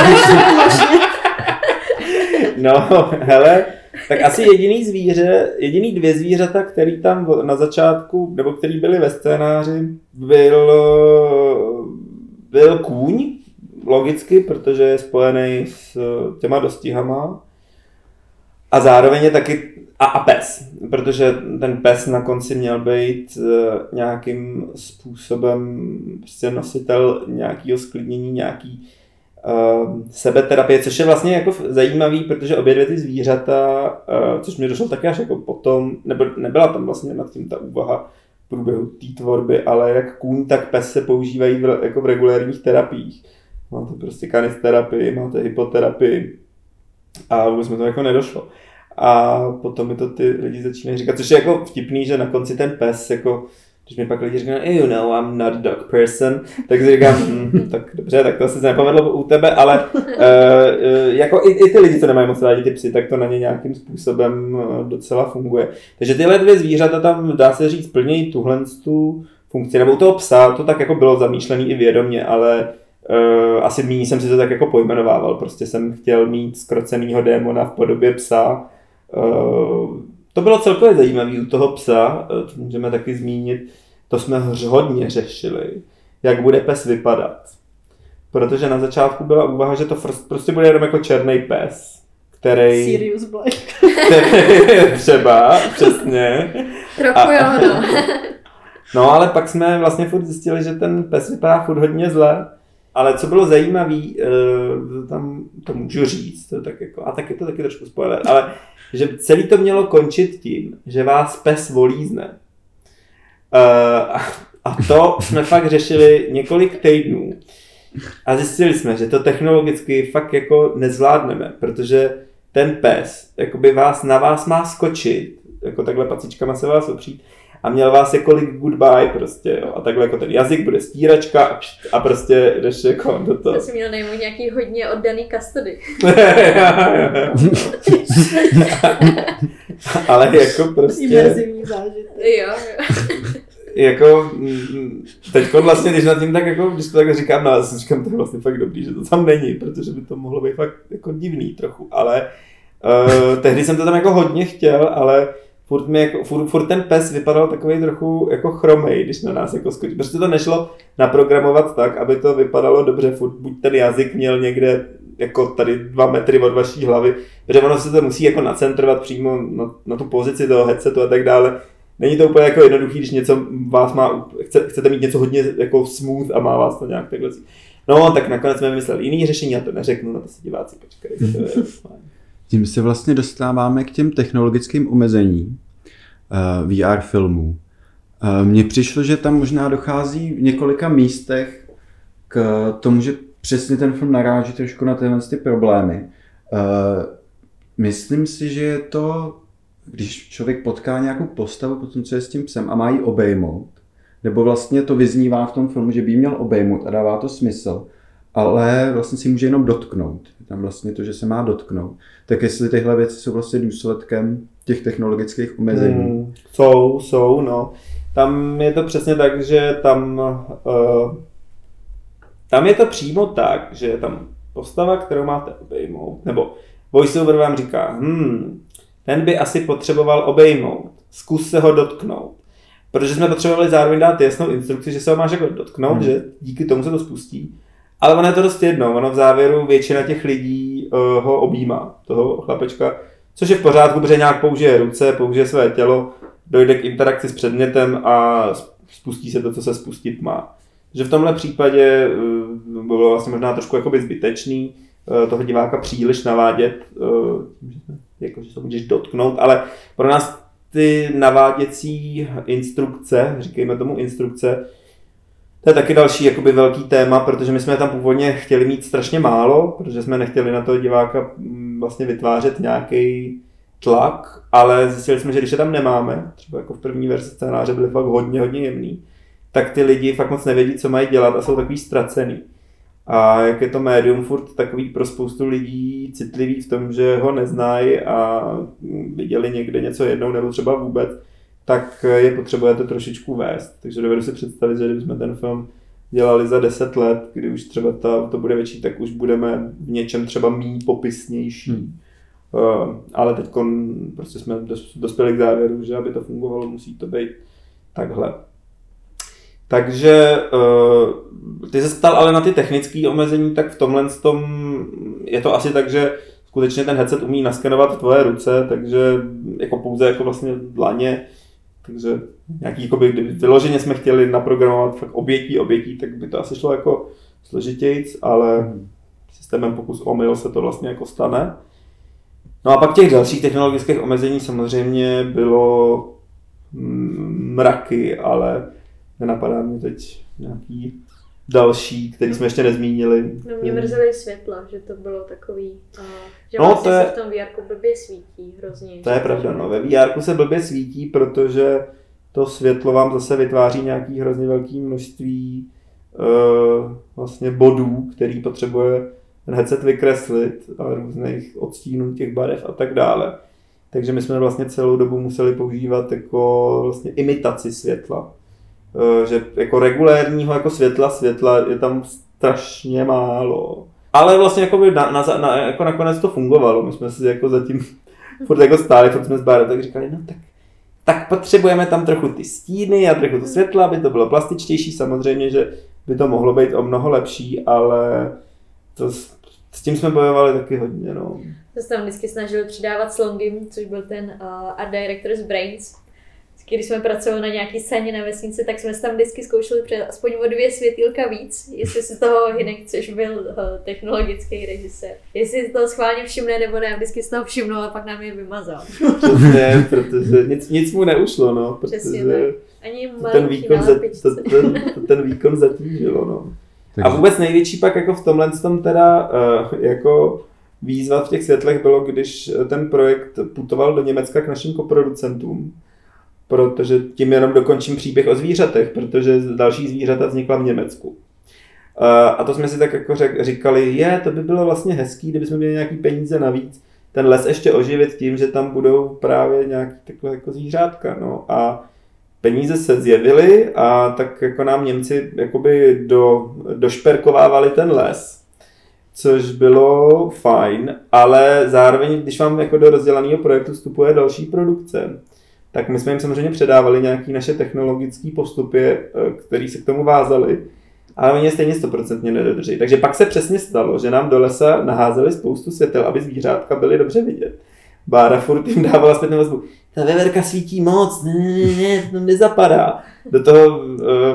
No, hele, tak asi jediný zvíře, jediný dvě zvířata, který tam na začátku, nebo který byly ve scénáři, byl, byl kůň, logicky, protože je spojený s těma dostihama. A zároveň je taky a, a pes, protože ten pes na konci měl být e, nějakým způsobem prostě nositel nějakého sklidnění, nějaký e, sebeterapie, což je vlastně jako zajímavý, protože obě dvě ty zvířata, e, což mi došlo taky až jako potom, nebo nebyla tam vlastně nad tím ta úvaha v průběhu té tvorby, ale jak kůň, tak pes se používají v, jako v regulérních terapiích. Máte prostě kanisterapii, máte hypoterapii. A vůbec mi to jako nedošlo. A potom mi to ty lidi začínají říkat, což je jako vtipný, že na konci ten pes, jako, když mi pak lidi říkají, you know, I'm not a dog person, tak si říkám, hm, tak dobře, tak to asi se nepovedlo u tebe, ale uh, jako i, i ty lidi, co nemají moc rádi ty psy, tak to na ně nějakým způsobem docela funguje. Takže tyhle dvě zvířata tam, dá se říct, plnějí tuhle tu funkci, nebo u toho psa, to tak jako bylo zamýšlený i vědomě, ale Uh, asi míň jsem si to tak jako pojmenovával, prostě jsem chtěl mít zkrocenýho démona v podobě psa. Uh, to bylo celkově zajímavé u toho psa, uh, to můžeme taky zmínit, to jsme hodně řešili, jak bude pes vypadat. Protože na začátku byla úvaha, že to fr- prostě bude jenom jako černý pes, který... Sirius Black. Třeba, přesně. Trochu jo, no. No ale pak jsme vlastně furt zjistili, že ten pes vypadá furt hodně zle. Ale co bylo zajímavé, tam to můžu říct, to tak jako, a taky to taky trošku spoiler, ale že celý to mělo končit tím, že vás pes volízne. A to jsme fakt řešili několik týdnů. A zjistili jsme, že to technologicky fakt jako nezvládneme, protože ten pes jakoby vás, na vás má skočit, jako takhle pacičkama se vás opřít, a měl vás jako like goodbye prostě, jo. A takhle jako ten jazyk bude stíračka a prostě jdeš jako do toho. To jsi měl nejmu nějaký hodně oddaný custody. Ale jako prostě... Imerzivní zážitek. Jo, jo. Jako teďko vlastně, když nad tím tak jako, když to takhle říkám, no, si říkám, to je vlastně fakt dobrý, že to tam není, protože by to mohlo být fakt jako divný trochu, ale uh, tehdy jsem to tam jako hodně chtěl, ale Furt, mi jako, furt, furt ten pes vypadal takový trochu jako chromej, když na nás jako skočí. Protože to nešlo naprogramovat tak, aby to vypadalo dobře. Furt buď ten jazyk měl někde jako tady dva metry od vaší hlavy, protože ono se to musí jako nacentrovat přímo na, na tu pozici toho headsetu a tak dále. Není to úplně jako jednoduchý, když něco vás má, chce, chcete mít něco hodně jako smooth a má vás to nějak takhle. No, tak nakonec jsme vymysleli jiný řešení, já to neřeknu, na to si diváci počkají. To je tím se vlastně dostáváme k těm technologickým omezením uh, V R filmů. Uh, mně přišlo, že tam možná dochází v několika místech k tomu, že přesně ten film naráží trošku na tyhle ty problémy. Uh, myslím si, že je to, když člověk potká nějakou postavu po tom, co je s tím psem a má ji obejmout, nebo vlastně to vyznívá v tom filmu, že by ji měl obejmout a dává to smysl, ale vlastně si může jenom dotknout. Tam vlastně to, že se má dotknout. Tak jestli tyhle věci jsou vlastně důsledkem těch technologických omezení. Hmm, jsou, jsou, no. Tam je to přesně tak, že tam uh, Tam je to přímo tak, že je tam postava, kterou máte obejmout, nebo voiceover vám říká, hmm, ten by asi potřeboval obejmout, zkus se ho dotknout. Protože jsme potřebovali zároveň dát jasnou instrukci, že se ho máš jako dotknout, hmm. že díky tomu se to spustí. Ale ono je to dost jedno, ono v závěru většina těch lidí uh, ho objímá, toho chlapečka, což je v pořádku, protože nějak použije ruce, použije své tělo, dojde k interakci s předmětem a spustí se to, co se spustit má. Že v tomhle případě uh, bylo vlastně možná trošku jakoby zbytečný uh, toho diváka příliš navádět, uh, jakože se můžeš dotknout, ale pro nás ty naváděcí instrukce, říkejme tomu instrukce, to je taky další jakoby velký téma, protože my jsme tam původně chtěli mít strašně málo, protože jsme nechtěli na toho diváka vlastně vytvářet nějaký tlak, ale zjistili jsme, že když je tam nemáme, třeba jako v první verzi scénáře byly fakt hodně, hodně jemný, tak ty lidi fakt moc nevědí, co mají dělat a jsou takový ztracený. A jak je to médium furt takový pro spoustu lidí citlivý v tom, že ho neznají a viděli někde něco jednou nebo třeba vůbec, tak je potřebujete trošičku vést. Takže dovedu si představit, že kdybychom ten film dělali za deset let, kdy už třeba ta, to bude větší, tak už budeme v něčem třeba méně popisnější. Hmm. Uh, ale teď prostě jsme dospěli k závěru, že aby to fungovalo, musí to být takhle. Takže uh, ty se ptal ale na ty technické omezení, tak v tomhle tom je to asi tak, že skutečně ten headset umí naskenovat tvoje ruce, takže jako pouze jako vlastně dlaně. Takže nějaký, jakoby, kdyby vyloženě jsme chtěli naprogramovat fakt obětí, obětí, tak by to asi šlo jako složitějc, ale systémem pokus omyl se to vlastně jako stane. No a pak těch dalších technologických omezení samozřejmě bylo mraky, ale nenapadá mě teď nějaký další, který jsme ještě nezmínili. No mě mrzely světla, že to bylo takový, uh, že no, vlastně je, se v tom vé érku blbě svítí hrozně. To je pravda, no ve vé érku se blbě svítí, protože to světlo vám zase vytváří nějaký hrozně velký množství uh, vlastně bodů, který potřebuje ten headset vykreslit a různých odstínů těch barev a tak dále. Takže my jsme vlastně celou dobu museli používat jako vlastně imitaci světla. Že jako regulérního jako světla světla je tam strašně málo. Ale vlastně jako by na, na, na, jako nakonec to fungovalo. My jsme si jako zatím furt jako stáli, furt jsme s Bárou tak říkali, no tak, tak potřebujeme tam trochu ty stíny a trochu to světla, aby to bylo plastičtější. Samozřejmě, že by to mohlo být o mnoho lepší, ale to, s tím jsme bojovali taky hodně. No. To se tam vždycky snažili přidávat s Longim, což byl ten uh, art director z Brains. Když jsme pracovali na nějaký scéně na vesnici, tak jsme tam vždycky zkoušeli před aspoň o dvě světýlka víc, jestli si toho Hinek, což byl technologický režisér, jestli si toho schválně všimne nebo ne, vždycky si toho všimnul a pak nám je vymazal. Ne, protože nic, nic mu neušlo, no, protože ani ten, výkon za, to, ten, to, ten výkon zatížilo. No. A vůbec největší pak jako v tomhle tom teda uh, jako výzva v těch světlech bylo, když ten projekt putoval do Německa k našim koproducentům. Protože tím jenom dokončím příběh o zvířatech, protože další zvířata vznikla v Německu. A to jsme si tak jako řek, říkali, je, to by bylo vlastně hezký, kdybychom měli nějaký peníze navíc, ten les ještě oživit tím, že tam budou právě nějaké takové jako zvířátka. No. A peníze se zjevily a tak jako nám Němci jakoby do, došperkovávali ten les, což bylo fajn, ale zároveň, když vám jako do rozdělaného projektu vstupuje další produkce, tak my jsme jim samozřejmě předávali nějaké naše technologické postupy, které se k tomu vázaly, ale oni je stejně stoprocentně nedodrží. Takže pak se přesně stalo, že nám do lesa naházeli spoustu světel, aby zvířátka byly dobře vidět. Bára furt jim dávala zpětnou vazbu. Ta veverka svítí moc, ne, ne, ne, to nezapadá. Do toho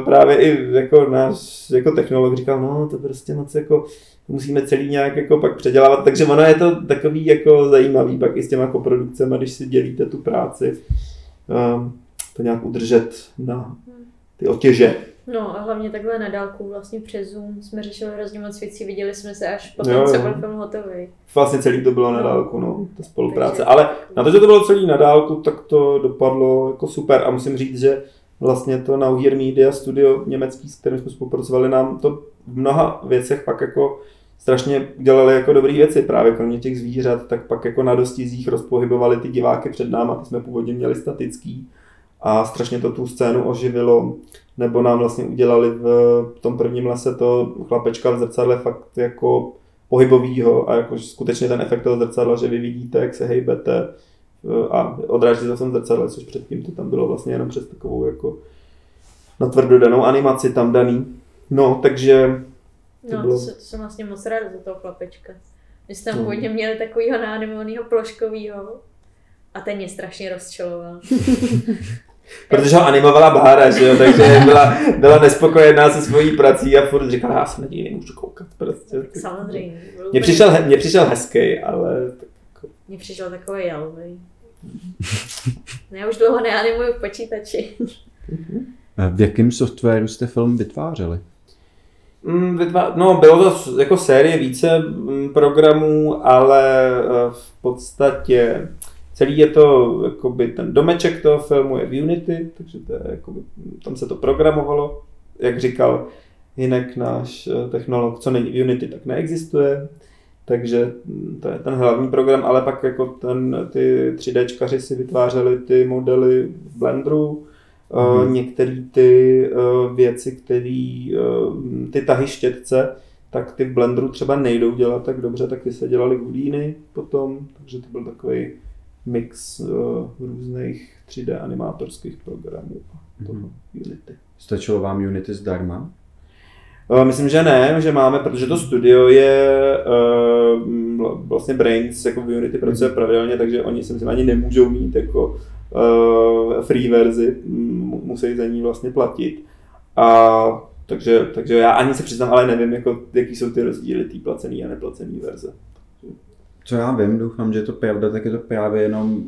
právě i jako náš jako technolog říkal, no to prostě moc jako, musíme celý nějak jako pak předělávat. Takže ono je to takový jako zajímavý pak i s těma koprodukcema, když si dělíte tu práci. To nějak udržet na ty otěže. No a hlavně takhle na dálku, vlastně přes Zoom jsme řešili hrozně moc věcí, viděli jsme se až potom, jo, jo. co byl film hotový. Vlastně celý to bylo na dálku, no, ta spolupráce. Takže... Ale na to, že to bylo celý na dálku, tak to dopadlo jako super a musím říct, že vlastně to Newver Media studio německý, s kterým jsme spolupracovali, nám to v mnoha věcech pak jako strašně dělali jako dobré věci, právě kromě těch zvířat, tak pak jako na dostizích rozpohybovali ty diváky před náma, ty jsme původně měli statický a strašně to tu scénu oživilo, nebo nám vlastně udělali v tom prvním lese to chlapečka v zrcadle fakt jako pohybovýho a jako skutečně ten efekt toho zrcadla, že vy vidíte, jak se hejbete a odráží se v tom zrcadle, což předtím to tam bylo vlastně jenom přes takovou jako natvrdo danou animaci tam daný. No, takže... To no, bylo... to, to jsem vlastně moc ráda za toho chlapečka. My jsme tam původně měli takovýho nádemonýho ploškovýho a ten mě strašně rozčiloval. Protože ho animovala Bára, že jo, takže byla, byla nespokojená se svojí prací a furt říkala, já se na něj nemůžu koukat prostě. Samozřejmě. Mně přišel, he, přišel hezký, ale... Mně přišel takový jalový. No, já už dlouho neanimuju v počítači. V jakém softwaru jste film vytvářeli? No, bylo to jako série více programů, ale v podstatě celý je to, jakoby ten domeček toho filmu je v Unity, takže to je, jakoby, tam se to programovalo, jak říkal jinak náš technolog, co není v Unity, tak neexistuje, takže to je ten hlavní program, ale pak jako ten, ty tři déčkaři si vytvářeli ty modely v Blenderu, Mm. některé ty věci, které ty tahy štětce, tak ty v Blenderu třeba nejdou dělat tak dobře, tak ty se dělali Houdini potom, takže to byl takový mix různých tři dé animátorských programů a toho mm. Unity. Stačilo vám Unity zdarma? Myslím, že ne, že máme, protože to studio je vlastně Brains, jako v Unity pracuje pravidelně, takže oni si myslím ani nemůžou mít jako free verzi, musí za ní vlastně platit. A takže, takže já ani se přiznám, ale nevím, jako, jaký jsou ty rozdíly té placené a neplacené verze. Co já vím, doufám, že je to pravda, tak je to právě jenom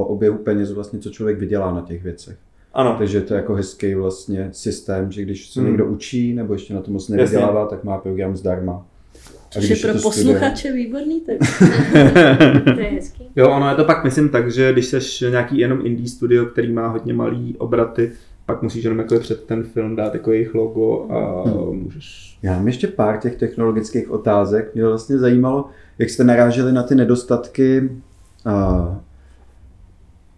oběhu peněz, vlastně, co člověk vydělá na těch věcech. Ano. Takže to je jako hezký vlastně systém, že když se hmm. někdo učí nebo ještě na to moc nevydělává, tak má program zdarma. A když je pro posluchače výborný, tak to je hezký. Jo, ono je to pak myslím tak, že když seš nějaký jenom indie studio, který má hodně malý obraty, pak musíš jenom jako před ten film dát jako jejich logo a hmm. můžeš... Já mám ještě pár těch technologických otázek. Mě vlastně zajímalo, jak jste naráželi na ty nedostatky a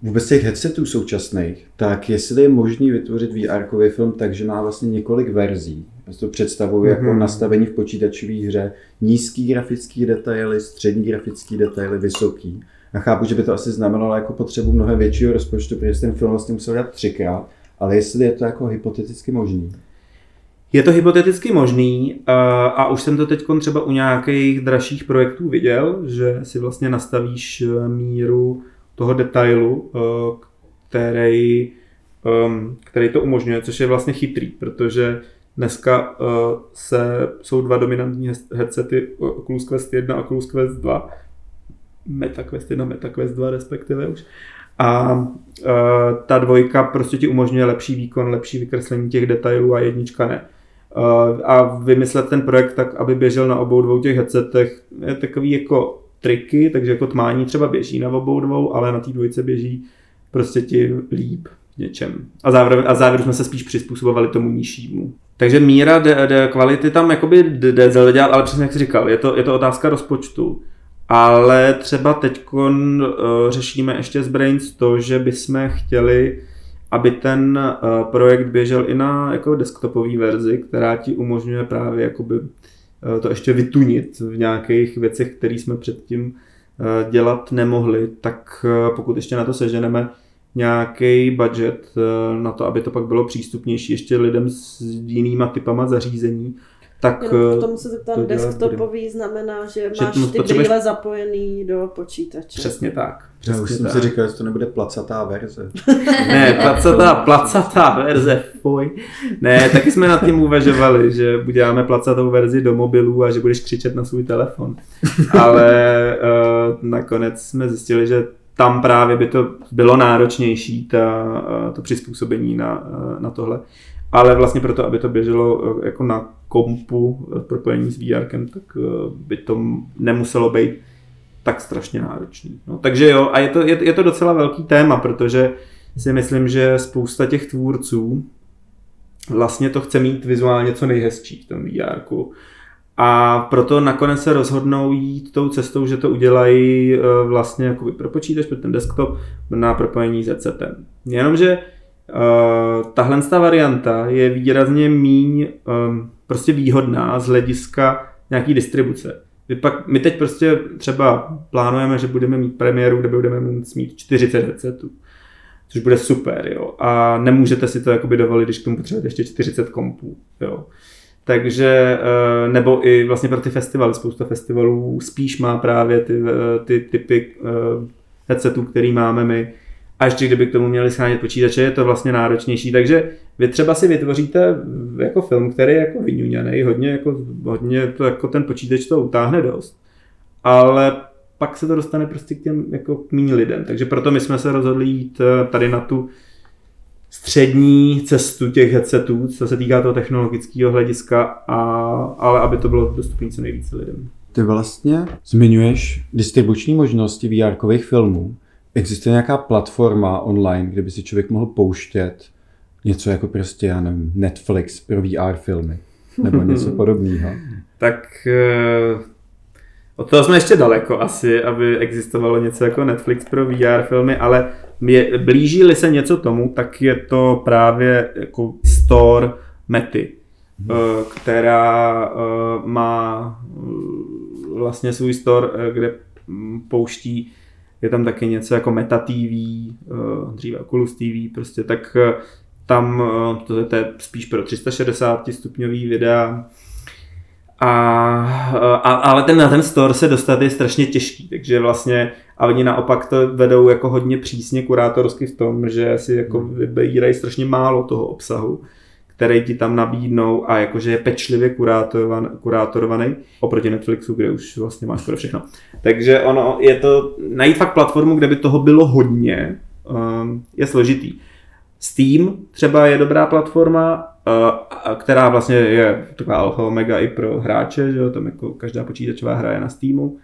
vůbec těch headsetů současných, tak jestli je možný vytvořit vé erkový film tak, že má vlastně několik verzí. Já si to představuji mm-hmm. jako nastavení v počítačové hře, nízký grafický detaily, střední grafický detaily, vysoký. Já chápu, že by to asi znamenalo jako potřebu mnohem většího rozpočtu, protože ten film vlastně musel dát třikrát, ale jestli je to jako hypoteticky možný? Je to hypoteticky možný a už jsem to teď třeba u nějakých dražších projektů viděl, že si vlastně nastavíš míru toho detailu, který, který to umožňuje, což je vlastně chytrý, protože dneska se, jsou dva dominantní headsety, Oculus Quest jedna a Oculus Quest dva, Meta Quest jedna, Meta Quest dva respektive už. A ta dvojka prostě ti umožňuje lepší výkon, lepší vykreslení těch detailů a jednička ne. A vymyslet ten projekt tak, aby běžel na obou dvou těch headsetech, je takový jako triky, takže jako Tmání třeba běží na obou dvou, ale na té dvojce běží prostě ti líp něčem. A závěru, a závěru jsme se spíš přizpůsobovali tomu nižšímu. Takže míra de, de kvality tam jakoby jde dělat, ale přesně jak jsi říkal, je to, je to otázka rozpočtu. Ale třeba teďkon uh, řešíme ještě z Brains to, že bychom chtěli, aby ten uh, projekt běžel i na jako desktopové verzi, která ti umožňuje právě jakoby to ještě vytunit v nějakých věcech, které jsme předtím dělat nemohli, tak pokud ještě na to seženeme nějaký budget na to, aby to pak bylo přístupnější ještě lidem s jinýma typama zařízení, tak jenom k tomu se zeptám, to desktopový bude. Znamená, že máš ty potřebuješ... brýle zapojený do počítače. Přesně tak. Přesně už jsem tak. si říkal, že to nebude placatá verze. Ne, placatá, placatá verze, fuj. Ne, taky jsme nad tím uvažovali, že uděláme placatou verzi do mobilu a že budeš křičet na svůj telefon. Ale uh, nakonec jsme zjistili, že tam právě by to bylo náročnější, ta, uh, to přizpůsobení na, uh, na tohle. Ale vlastně proto, aby to běželo jako na kompu propojení s vé erkem, tak by to nemuselo být tak strašně náročný. No, takže jo, a je to, je, je to docela velký téma, protože si myslím, že spousta těch tvůrců vlastně to chce mít vizuálně co nejhezčí v tom vé erku. A proto nakonec se rozhodnou jít tou cestou, že to udělají vlastně jako pro počítač, pro ten desktop na propojení s headsetem. Jenomže Uh, tahle varianta je výrazně míň um, prostě výhodná z hlediska nějaký distribuce. My, pak, my teď prostě třeba plánujeme, že budeme mít premiéru, kde budeme mít čtyřicet receptů, což bude super, jo. A nemůžete si to jakoby dovolit, když k tomu potřebujete ještě čtyřicet kompů, jo. Takže, uh, nebo i vlastně pro ty festivaly, spousta festivalů spíš má právě ty, uh, ty typy uh, headsetů, který máme my. A ještě kdyby k tomu měli shánět počítače, je to vlastně náročnější. Takže vy třeba si vytvoříte jako film, který je jako vyňuňanej, hodně, jako, hodně to, jako ten počítač to utáhne dost, ale pak se to dostane prostě k těm jako méně lidem. Takže proto my jsme se rozhodli jít tady na tu střední cestu těch headsetů, co se týká toho technologického hlediska, a, ale aby to bylo dostupné co nejvíce lidem. Ty vlastně zmiňuješ distribuční možnosti vé erkových filmů. Existuje nějaká platforma online, kde by si člověk mohl pouštět něco jako prostě, já nevím, Netflix pro vé er filmy, nebo něco podobného? Tak od toho jsme ještě daleko asi, aby existovalo něco jako Netflix pro vé er filmy, ale je, blíží-li se něco tomu, tak je to právě jako store Mety, hmm. která má vlastně svůj store, kde pouští. Je tam taky něco jako Meta té vé, dříve Oculus té vé, prostě tak tam to, to je spíš pro tři sta šedesát stupňový videa. A, a, ale ten, na ten store se dostat je strašně těžký, takže vlastně a oni naopak to vedou jako hodně přísně kurátorsky v tom, že si jako vybírají strašně málo toho obsahu, který ti tam nabídnou, a jakože je pečlivě kurátorovaný, kurátorovaný oproti Netflixu, kde už vlastně máš pro všechno. Takže ono je to, najít fakt platformu, kde by toho bylo hodně, je složitý. Steam třeba je dobrá platforma, která vlastně je taková alfa omega i pro hráče, že tam jako každá počítačová hra je na Steamu.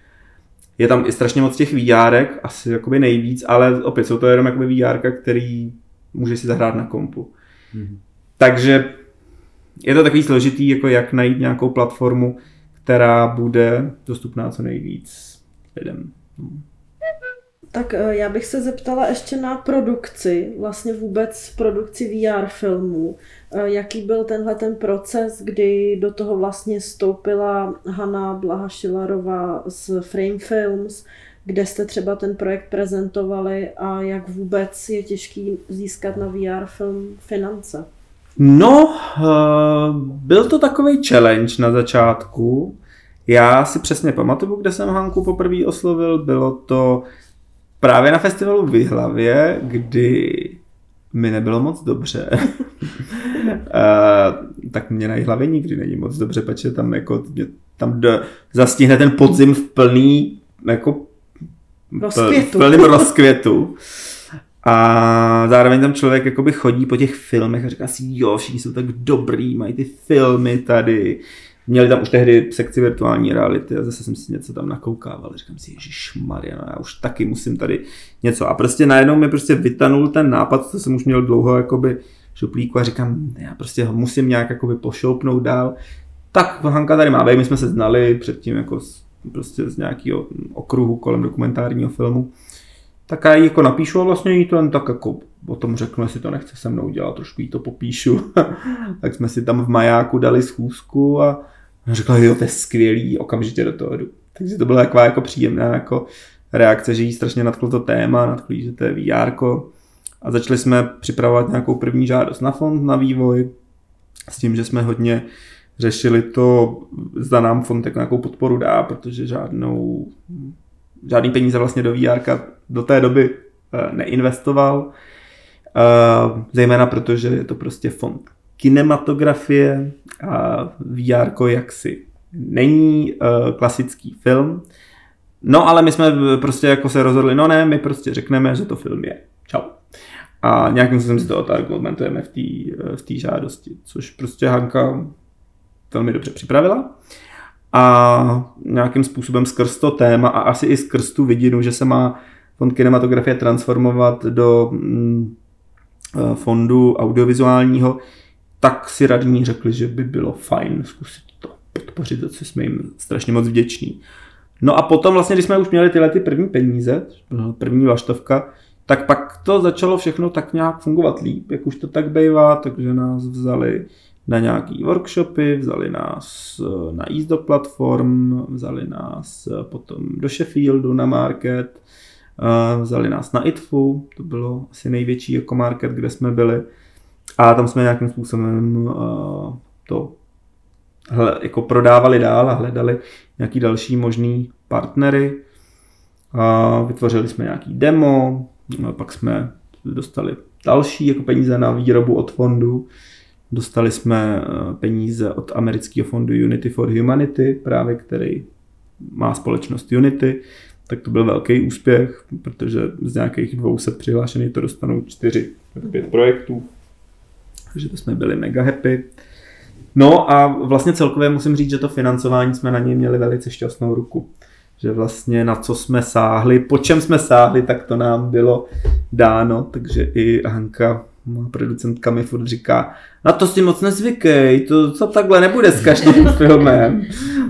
Je tam i strašně moc těch vé erek, asi jakoby nejvíc, ale opět jsou to jenom jakoby vé erka, který může si zahrát na kompu. Mm-hmm. Takže je to takový složitý, jako jak najít nějakou platformu, která bude dostupná co nejvíc lidem. Tak já bych se zeptala ještě na produkci, vlastně vůbec produkci vé er filmů. Jaký byl tenhle ten proces, kdy do toho vlastně vstoupila Hana Blahašilarová z Frame Films, kde jste třeba ten projekt prezentovali, a jak vůbec je těžký získat na vé er film finance? No, byl to takovej challenge na začátku. Já si přesně pamatuju, kde jsem Hanku poprvé oslovil. Bylo to právě na festivalu v Jihlavě, kdy mi nebylo moc dobře. Tak mě na Jihlavě nikdy není moc dobře, protože tam, jako, tam do, zastihne ten podzim v plný jako, rozkvětu. V plným rozkvětu. A zároveň tam člověk jakoby chodí po těch filmech a říká si, jo, všichni jsou tak dobrý, mají ty filmy tady. Měli tam už tehdy sekci virtuální reality a zase jsem si něco tam nakoukával. Říkám si, ježišmarja, no já už taky musím tady něco. A prostě najednou mi prostě vytanul ten nápad, co jsem už měl dlouho jakoby šuplíku, a říkám, já prostě ho musím nějak jakoby pošoupnout dál. Tak Hanka tady má, my jsme se znali předtím jako z, prostě z nějakého okruhu kolem dokumentárního filmu. Tak já jí jako napíšu a vlastně jí to jen tak jako o tom řeknu, jestli to nechce se mnou dělat, trošku jí to popíšu. Tak jsme si tam v majáku dali schůzku a řekla, jo, to je skvělý, okamžitě do toho jdu. Takže to byla taková jako příjemná jako reakce, že jí strašně nadchlo to téma, nadchlo, že to je vé erko. A začali jsme připravovat nějakou první žádost na fond, na vývoj, s tím, že jsme hodně řešili to, zda nám fond jako nějakou podporu dá, protože žádnou... Žádný peníze vlastně do vé erka do té doby neinvestoval, zejména protože je to prostě fond kinematografie a vé erko jaksi není klasický film. No ale my jsme prostě jako se rozhodli, no ne, my prostě řekneme, že to film je. Čau. A nějakým způsobem si to otargumentujeme v té žádosti, což prostě Hanka velmi dobře připravila. A nějakým způsobem skrz to téma a asi i skrz tu vidinu, že se má fond kinematografie transformovat do fondu audiovizuálního, tak si radní řekli, že by bylo fajn zkusit to podpořit, za co jsme jim strašně moc vděční. No a potom vlastně, když jsme už měli tyhle ty první peníze, první vlaštovka, tak pak to začalo všechno tak nějak fungovat líp, jak už to tak bývá, takže nás vzali na nějaký workshopy, vzali nás na jízdo platform, vzali nás potom do Sheffieldu na market, vzali nás na I T F U, to bylo asi největší jako market, kde jsme byli, a tam jsme nějakým způsobem to jako prodávali dál a hledali nějaký další možný partnery. Vytvořili jsme nějaký demo, pak jsme dostali další jako peníze na výrobu od fondu. Dostali jsme peníze od amerického fondu Unity for Humanity, právě který má společnost Unity, tak to byl velký úspěch, protože z nějakých dvou set přihlášených to dostanou čtyři pět projektů, takže to jsme byli mega happy. No a vlastně celkově musím říct, že to financování jsme na něj měli velice šťastnou ruku, že vlastně na co jsme sáhli, po čem jsme sáhli, tak to nám bylo dáno, takže i Hanka, má producentka, mi furt říká, na to si moc nezvykej, to co takhle nebude s každým filmem.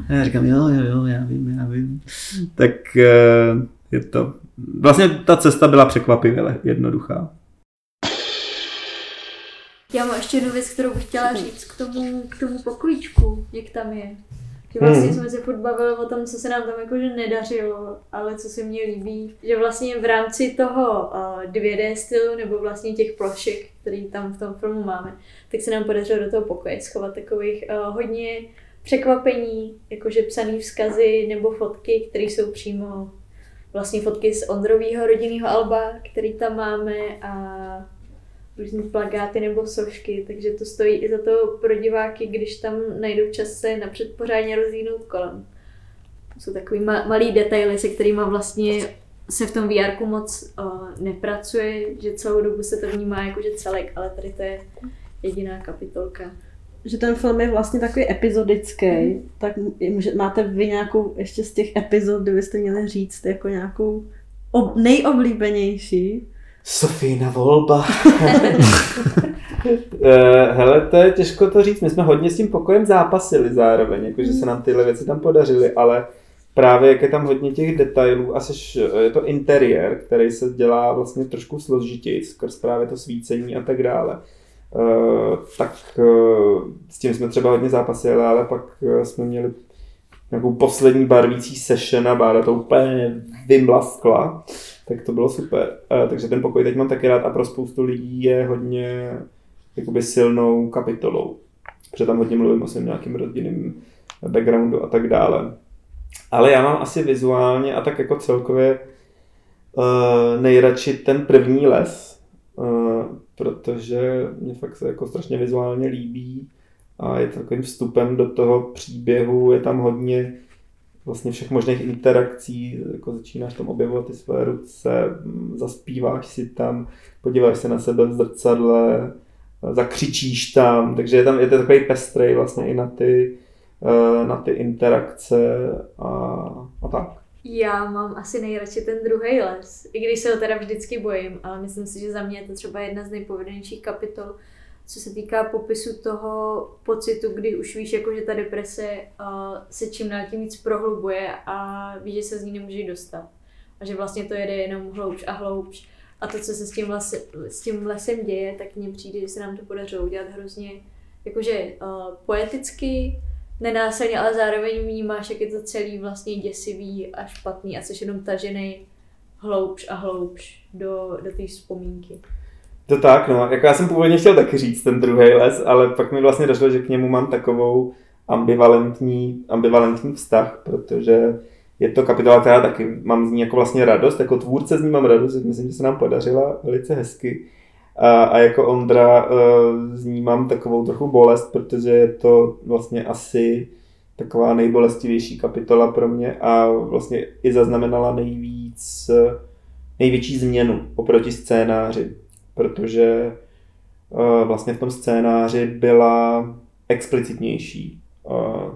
A já říkám, jo, jo, jo, já vím, já vím. Tak je to, vlastně ta cesta byla překvapivě jednoduchá. Já mám ještě jednu věc, kterou bych chtěla říct k tomu, k tomu pokličku, jak tam je. Že vlastně jsme se furt bavili o tom, co se nám tam jakože nedařilo, ale co se mně líbí. Že vlastně v rámci toho dvě dé stylu, nebo vlastně těch plošek, který tam v tom filmu máme, tak se nám podařilo do toho pokoje schovat takových hodně překvapení, jakože psaný vzkazy nebo fotky, které jsou přímo vlastně fotky z Ondrovýho rodinného alba, který tam máme, a různé plakáty nebo sošky, takže to stojí i za to pro diváky, když tam najdou čas se napřed pořádně rozlídnout kolem. To jsou takový ma- malý detaily, se kterýma vlastně se v tom vé erku moc uh, nepracuje, že celou dobu se to vnímá jakože celek, ale tady to je jediná kapitolka. Že ten film je vlastně takový epizodický, mm. tak může, máte vy nějakou ještě z těch epizod, kdybyste měli říct, jako nějakou ob- nejoblíbenější? Sofína volba. Hele, to je těžko to říct, my jsme hodně s tím pokojem zápasili zároveň, jakože se nám tyhle věci tam podařily, ale právě jak je tam hodně těch detailů, asi je to interiér, který se dělá vlastně trošku složitěji, skrz právě to svícení a tak dále. Tak s tím jsme třeba hodně zápasili, ale pak jsme měli nějakou poslední barvící session a Bára to úplně vymlaskla. Tak to bylo super. Takže ten pokoj teď mám taky rád a pro spoustu lidí je hodně jakoby silnou kapitolou. Protože tam hodně mluvím o svém nějakým rodinným backgroundu a tak dále. Ale já mám asi vizuálně a tak jako celkově nejradši ten první les. Protože mě fakt se jako strašně vizuálně líbí. A je to takovým vstupem do toho příběhu, je tam hodně vlastně všech možných interakcí, jako začínáš tam objevovat ty své ruce, zaspíváš si tam, podíváš se na sebe v zrcadle, zakřičíš tam, takže je tam je to takový pestrej vlastně i na ty, na ty interakce a, a tak. Já mám asi nejradši ten druhý les, i když se ho teda vždycky bojím, ale myslím si, že za mě je to třeba jedna z nejpovedenějších kapitol, co se týká popisu toho pocitu, kdy už víš, jako, že ta deprese uh, se čím dál tím víc prohlubuje a víš, že se z ní nemůžeš dostat. A že vlastně to jede jenom hloubš a hloubš. A to, co se s tím, lase, s tím lesem děje, tak mně přijde, že se nám to podařilo udělat hrozně jakože, uh, poeticky, nenásilně, ale zároveň vnímáš, jak je to celý vlastně děsivý a špatný a jsi jenom tažený hloubš a hloubš do, do té vzpomínky. To tak, no. Jako já jsem původně chtěl taky říct ten druhý les, ale pak mi vlastně došlo, že k němu mám takovou ambivalentní, ambivalentní vztah, protože je to kapitola, která taky mám z ní jako vlastně radost, jako tvůrce z ní mám radost, myslím, že se nám podařila velice hezky. A, a jako Ondra z ní mám takovou trochu bolest, protože je to vlastně asi taková nejbolestivější kapitola pro mě a vlastně i zaznamenala nejvíc, největší změnu oproti scénáři. Protože uh, vlastně v tom scénáři byla explicitnější. Uh,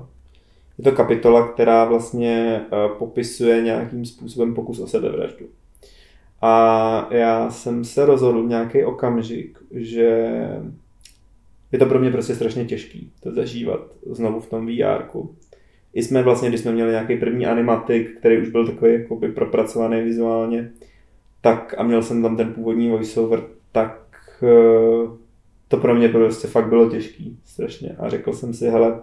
je to kapitola, která vlastně uh, popisuje nějakým způsobem pokus o sebevraždu. A já jsem se rozhodl v nějaký okamžik, že je to pro mě prostě strašně těžký to zažívat znovu v tom vé erku. I jsme vlastně, když jsme měli nějaký první animatik, který už byl takový jakoby propracovaný vizuálně, tak a měl jsem tam ten původní voiceover, tak to pro mě prostě fakt bylo těžký strašně a řekl jsem si, hele,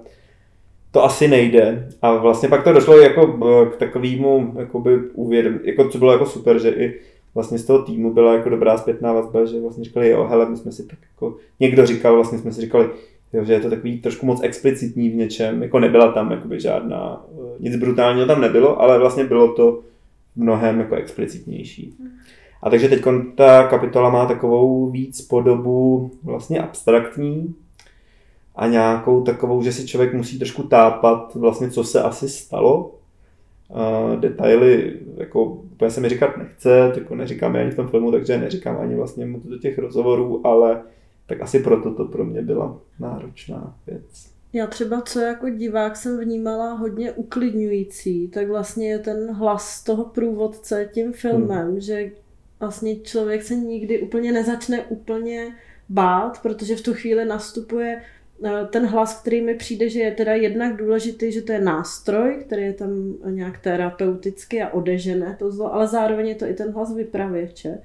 to asi nejde a vlastně pak to došlo jako k takovému jakoby uvědomění, jako co bylo jako super, že i vlastně z toho týmu byla jako dobrá zpětná vazba, že vlastně říkali, jo, hele, my jsme si tak jako, někdo říkal, vlastně jsme si říkali, jo, že je to takový trošku moc explicitní v něčem, jako nebyla tam jakoby žádná, nic brutálního tam nebylo, ale vlastně bylo to mnohem jako explicitnější. A takže teď ta kapitola má takovou víc podobu vlastně abstraktní a nějakou takovou, že si člověk musí trošku tápat vlastně, co se asi stalo. Detaily, jako úplně se mi říkat nechce, jako neříkáme ani v tom filmu, takže neříkám ani vlastně do těch rozhovorů, ale tak asi proto to pro mě byla náročná věc. Já třeba, co jako divák jsem vnímala hodně uklidňující, tak vlastně je ten hlas toho průvodce tím filmem, hmm. že vlastně člověk se nikdy úplně nezačne úplně bát, protože v tu chvíli nastupuje ten hlas, který mi přijde, že je teda jednak důležitý, že to je nástroj, který je tam nějak terapeuticky a odežené to zlo, ale zároveň je to i ten hlas vypravěče,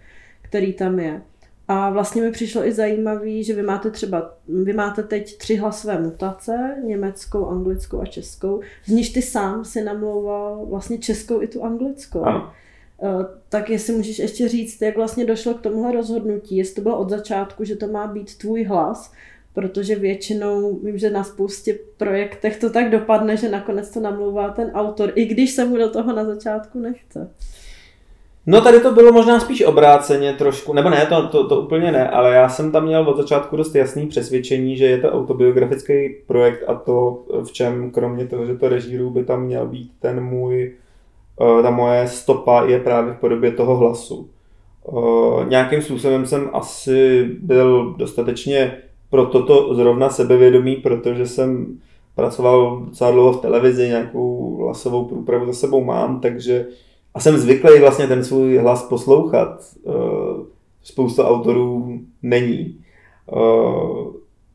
který tam je. A vlastně mi přišlo i zajímavý, že vy máte třeba, vy máte teď tři hlasové mutace, německou, anglickou a českou, z níž ty sám si namlouval vlastně českou i tu anglickou. Ano. Tak jestli můžeš ještě říct, jak vlastně došlo k tomuhle rozhodnutí, jestli to bylo od začátku, že to má být tvůj hlas, protože většinou, vím, že na spoustě projektech to tak dopadne, že nakonec to namlouvá ten autor, i když se mu do toho na začátku nechce. No tady to bylo možná spíš obráceně trošku, nebo ne, to, to, to úplně ne, ale já jsem tam měl od začátku dost jasný přesvědčení, že je to autobiografický projekt a to v čem, kromě toho, že to režíru, by tam měl být ten můj, ta moje stopa je právě v podobě toho hlasu. Nějakým způsobem jsem asi byl dostatečně pro toto zrovna sebevědomý, protože jsem pracoval docela dlouho v televizi, nějakou hlasovou průpravu za sebou mám, takže a jsem zvyklý vlastně ten svůj hlas poslouchat. Spousta autorů není.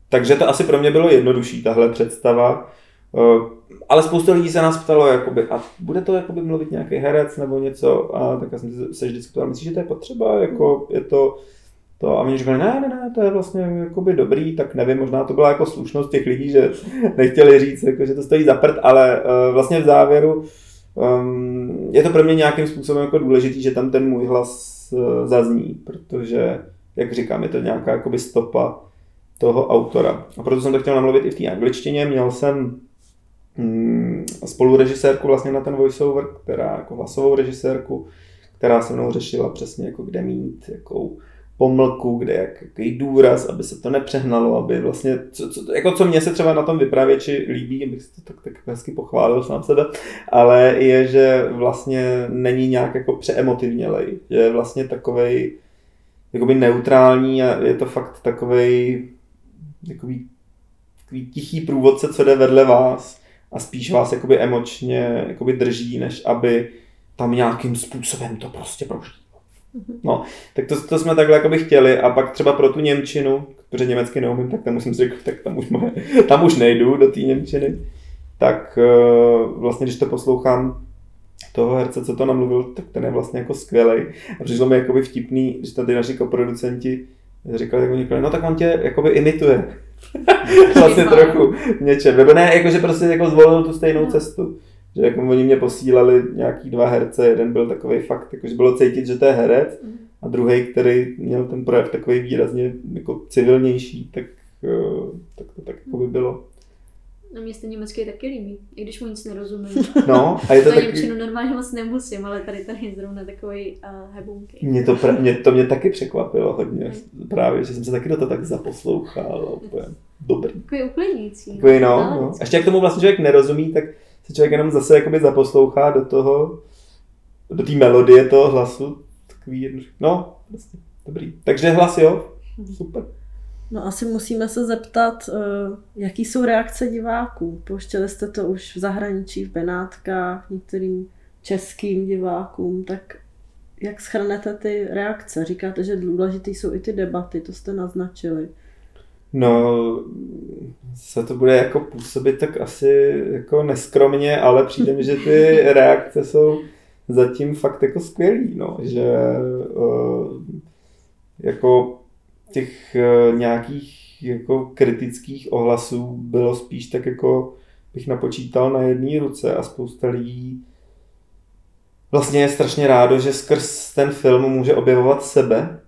Takže to asi pro mě bylo jednodušší, tahle představa. Ale spousta lidí se nás ptalo, jakoby, a bude to jakoby mluvit nějaký herec nebo něco? A tak já jsem se vždycky ptal, myslíš, že to je potřeba? Jako, je to, to... A oni říkali, ne, ne, ne, to je vlastně jakoby dobrý, tak nevím, možná to byla jako slušnost těch lidí, že nechtěli říct, jako, že to stojí za prd, ale vlastně v závěru Um, je to pro mě nějakým způsobem jako důležitý, že tam ten můj hlas uh, zazní, protože, jak říkám, je to nějaká jakoby stopa toho autora. A proto jsem to chtěl namluvit i v té angličtině. Měl jsem um, spolurežisérku vlastně na ten voiceover, která jako hlasovou režisérku, která se mnou řešila přesně, jako kde mít jakou pomlku, kde jak, jaký důraz, aby se to nepřehnalo, aby vlastně, co, co, jako co mě se třeba na tom vypravěči líbí, abych se to tak, tak hezky pochválil sám sebe, ale je, že vlastně není nějak jako přeemotivnělej, že je vlastně takovej jakoby neutrální a je to fakt takovej jakoby, takový tichý průvodce, co jde vedle vás a spíš vás jakoby emočně jakoby drží, než aby tam nějakým způsobem to prostě prošlo. No, tak to, to jsme takhle jakoby chtěli a pak třeba pro tu němčinu, protože německy neumím, tak tam musím si říkat, tak tam už, moje, tam už nejdu do té němčiny, tak vlastně když to poslouchám toho herce, co to namluvil, tak ten je vlastně jako skvělej a přišlo mi jakoby vtipný, když tady naši koproducenti říkali, tak oni no tak on tě jakoby imituje, vlastně trochu něčem, nebo ne, jakože prostě jako zvolil tu stejnou cestu. Že jako oni mě posílali nějaký dva herce, jeden byl takovej fakt, jakože bylo cítit, že to je herec a druhý, který měl ten projev takový výrazně jako civilnější, tak, tak to tak jako by bylo. No mě se německý taky líbí, i když mu nic nerozumím. No a je to, to taky... němčinu normálně moc nemusím, ale tady tady je zrovna takový uh, hebunky. Mě to, pra... mě, to mě taky překvapilo hodně, právě, že jsem se taky do toho tak zaposlouchal, úplně dobrý. Takový uklidnící. Takový no, no. no. A ještě jak tomu vlastně člověk nerozumí, tak se člověk jenom zase jakoby zaposlouchá do toho, do té melodie toho hlasu, takový jednoduchý, no, vlastně, dobrý. Takže hlas, jo, super. No asi musíme se zeptat, jaký jsou reakce diváků. Pouštěli jste to už v zahraničí, v Benátkách, některým českým divákům, tak jak shrnete ty reakce? Říkáte, že důležitý jsou i ty debaty, to jste naznačili. No, se to bude jako působit tak asi jako neskromně, ale přijde mi, že ty reakce jsou zatím fakt jako skvělý, no, že uh, jako těch uh, nějakých jako kritických ohlasů bylo spíš tak jako bych napočítal na jedné ruce a spousta lidí vlastně je strašně rádo, že skrz ten film může objevovat sebe,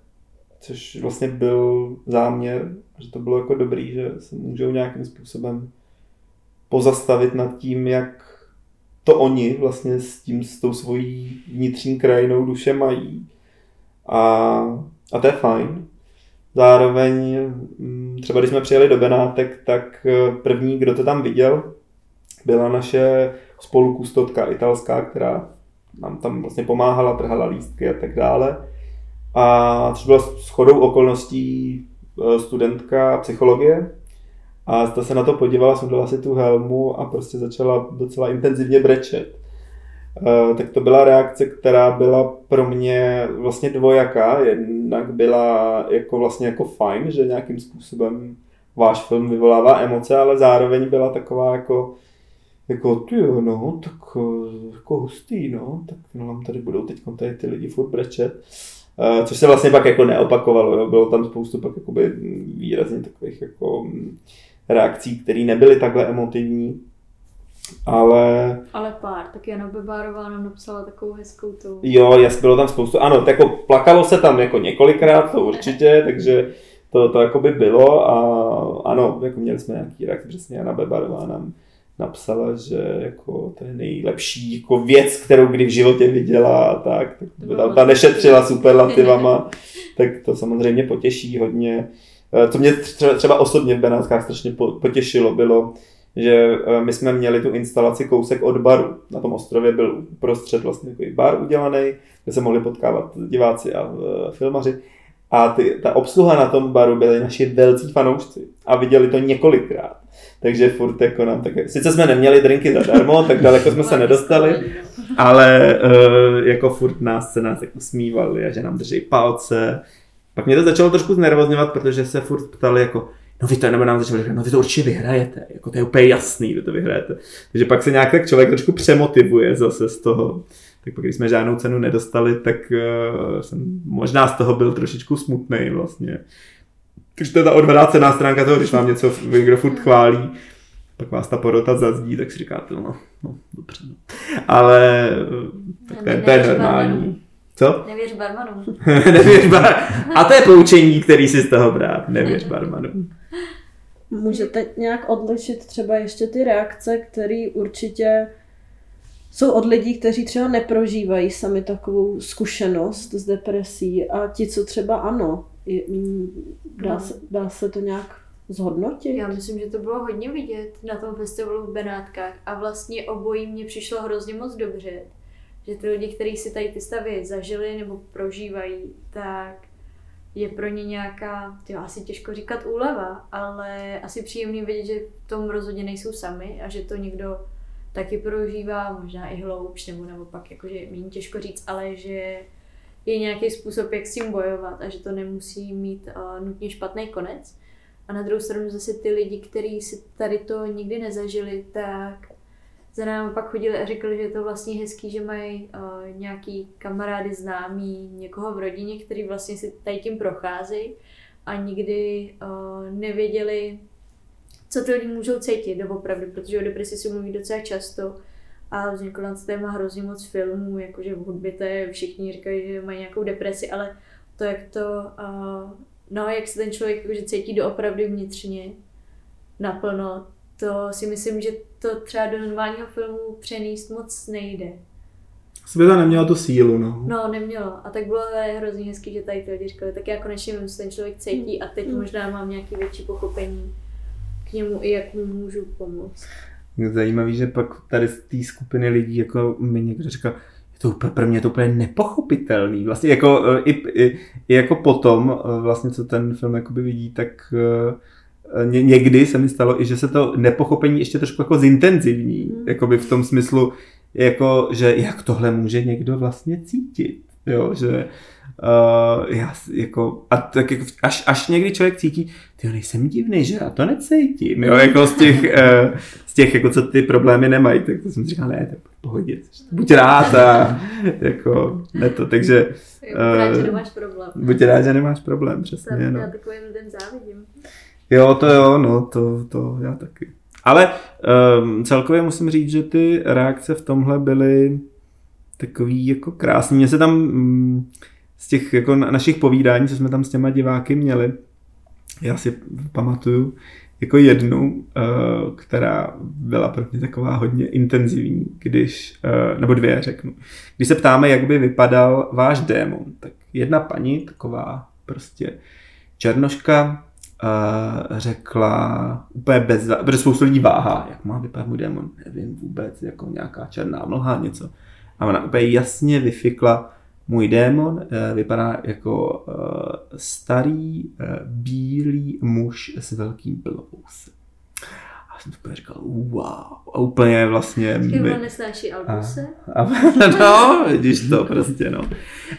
což vlastně byl záměr, že to bylo jako dobrý, že se můžou nějakým způsobem pozastavit nad tím, jak to oni vlastně s tím, s tou svojí vnitřní krajinou duše mají. A, a to je fajn. Zároveň třeba když jsme přijeli do Benátek, tak první, kdo to tam viděl, byla naše spolukustotka italská, která nám tam vlastně pomáhala, trhala lístky a tak dále. A třeba shodou okolností studentka psychologie. A ta se na to podívala, sundala si tu helmu a prostě začala docela intenzivně brečet. E, tak to byla reakce, která byla pro mě vlastně dvojaká. Jednak byla jako vlastně jako fajn, že nějakým způsobem váš film vyvolává emoce, ale zároveň byla taková jako jako tyjo, no, tak jako hustý, no, tak no, nám tady budou teď tady ty lidi furt brečet. E, což se vlastně pak jako neopakovalo, jo. Bylo tam spoustu pak jakoby výrazně takových jako reakcí, které nebyly takhle emotivní, ale... Ale pár, tak Jana Bebárová nám napsala takovou hezkou tu... Jo, jasně, bylo tam spoustu, ano, jako plakalo se tam jako několikrát, to určitě, takže to, to jako by bylo a ano, jako měli jsme nějaký reakce, přesně Jana Bebárová nám napsala, že jako to je nejlepší jako věc, kterou kdy v životě viděla a tak, tak to ta, ta nešetřila superlativama, tak to samozřejmě potěší hodně. Co mě třeba osobně v Benátkách strašně potěšilo, bylo, že my jsme měli tu instalaci kousek od baru. Na tom ostrově byl uprostřed vlastně takový bar udělaný, kde se mohli potkávat diváci a filmaři. A ty, ta obsluha na tom baru byli naši velcí fanoušci a viděli to několikrát. Takže furt jako nám také... Sice jsme neměli drinky zadarmo, tak daleko jsme se nedostali, ale jako furt nás se nás jako smívali a že nám drží palce. Pak mě to začalo trošku znervozňovat, protože se furt ptali jako, no vy to, nebo nám začali říkat, no vy to určitě vyhrajete, jako to je úplně jasný, vy to vyhrajete. Takže pak se nějak tak člověk trošku přemotivuje zase z toho. Tak pak když jsme žádnou cenu nedostali, tak uh, jsem možná z toho byl trošičku smutnej vlastně. Takže to je ta odvrácená stránka toho, když vám něco někdo furt chválí, pak vás ta porota zazdí, tak si říkáte, no, no dobře. Ale tak to je, to je normální. Co? Nevěř barmanům. Nevěř bar... A to je poučení, který si z toho brát. Nevěř barmanům. Můžete nějak odlišit třeba ještě ty reakce, které určitě jsou od lidí, kteří třeba neprožívají sami takovou zkušenost s depresí a ti, co třeba ano. Dá se, dá se to nějak zhodnotit? Já myslím, že to bylo hodně vidět na tom festivalu v Benátkách a vlastně obojí mě přišlo hrozně moc dobře. Že ty lidi, kteří si tady ty stavy zažili nebo prožívají, tak je pro ně nějaká, tyjo, asi těžko říkat úleva, ale asi příjemný vědět, že v tom rozhodně nejsou sami a že to někdo taky prožívá, možná i hloubš, nebo naopak, jakože méně těžko říct, ale že je nějaký způsob, jak s tím bojovat a že to nemusí mít uh, nutně špatný konec. A na druhou stranu zase ty lidi, kteří si tady to nikdy nezažili, tak za námi pak chodili a řekli, že je to vlastně hezký, že mají uh, nějaký kamarády, známí, někoho v rodině, který vlastně si tady tím procházejí a nikdy uh, nevěděli, co ty lidi můžou cítit doopravdy, protože o depresi se mluví docela často a vzniklo na téma hrozně moc filmů, jakože v hudbě to je, všichni říkají, že mají nějakou depresi, ale to, jak to, uh, no jak se ten člověk jakože cítí doopravdy vnitřně naplno, to si myslím, že to třeba do normálního filmu přenést moc nejde. Světa neměla tu sílu, no. No, nemělo. A tak bylo hrozně hezký, že tady ty lidi říkali, tak já konečně vím, co ten člověk cítí a teď mm. možná mám nějaké větší pochopení k němu i jak mu můžu pomoct. Zajímavý, že pak tady z té skupiny lidí, jako mi někdo říkal, to pro mě je to úplně nepochopitelný. Vlastně jako i, i, i jako potom, vlastně co ten film jakoby vidí, tak někdy se mi stalo i, že se to nepochopení ještě trošku jako zintenzivní, mm. jakoby v tom smyslu, jako, že jak tohle může někdo vlastně cítit, jo, že Uh, já, jako, a tak jako, až, až někdy člověk cítí, tyjo, nejsem divný, že já to necítím, jo, jako z těch, uh, z těch jako, co ty problémy nemají, tak to jsem říkal, ne, tak pohodě, buď rád a jako, ne to, takže buď rád, že nemáš problém. Buď rád, že nemáš problém, přesně, já, no. Já takovým lidem závidím. Jo, to jo, no, to, to já taky. Ale um, celkově musím říct, že ty reakce v tomhle byly takový jako krásný. Mně se tam mm, z těch jako našich povídání, co jsme tam s těma diváky měli, já si pamatuju jako jednu, uh, která byla pro mě taková hodně intenzivní, když, uh, nebo dvě řeknu. Když se ptáme, jak by vypadal váš démon, tak jedna paní, taková prostě černoška, Uh, řekla úplně bez, protože spoustu lidí váhá, jak má vypadat můj démon, nevím vůbec, jako nějaká černá mlha, něco. A ona úplně jasně vyfikla, můj démon uh, vypadá jako uh, starý uh, bílý muž s velkým blousem. A jsem úplně říkal, wow, a úplně vlastně... Když ona nesnáší albuse? A, a, no, vidíš to prostě, no.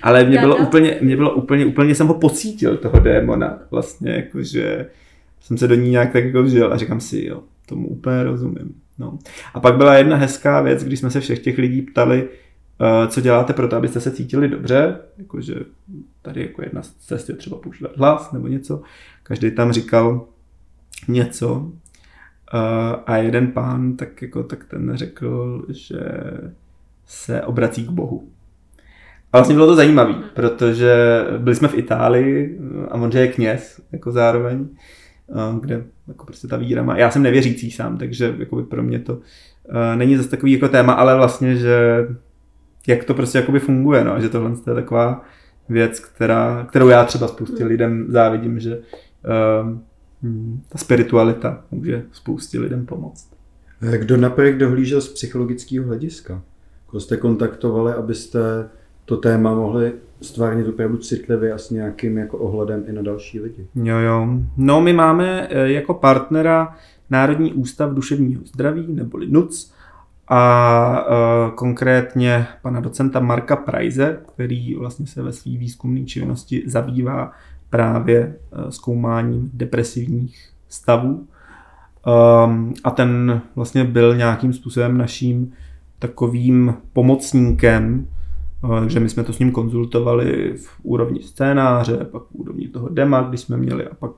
Ale mě bylo úplně, mě bylo úplně, úplně jsem ho pocítil, toho démona, vlastně, jakože jsem se do ní nějak tak jako vžil a říkám si, jo, tomu úplně rozumím, no. A pak byla jedna hezká věc, když jsme se všech těch lidí ptali, co děláte pro to, abyste se cítili dobře, jakože tady jako jedna z cest je třeba používat hlas nebo něco, každý tam říkal něco. Uh, a jeden pán, tak, jako, tak ten řekl, že se obrací k Bohu. A vlastně bylo to zajímavé, protože byli jsme v Itálii a on, že je kněz, jako zároveň, uh, kde jako prostě ta víra má... Já jsem nevěřící sám, takže jakoby pro mě to uh, není zase takový jako téma, ale vlastně, že jak to prostě jakoby funguje, no, že tohle je taková věc, která, kterou já třeba spoustě lidem závidím, že... Uh, ta spiritualita může spoustě lidem pomoct. Kdo na projekt dohlížel z psychologického hlediska? Kdo jste kontaktovali, abyste to téma mohli stvárnit opravdu citlivě a s nějakým jako ohledem i na další lidi? Jo, jo. No, my máme jako partnera Národní ústav duševního zdraví, neboli N U C, a konkrétně pana docenta Marka Preisse, který vlastně se ve své výzkumné činnosti zabývá právě zkoumáním depresivních stavů. Um, a ten vlastně byl nějakým způsobem naším takovým pomocníkem, že my jsme to s ním konzultovali v úrovni scénáře, pak v úrovni toho dema, když jsme měli, a pak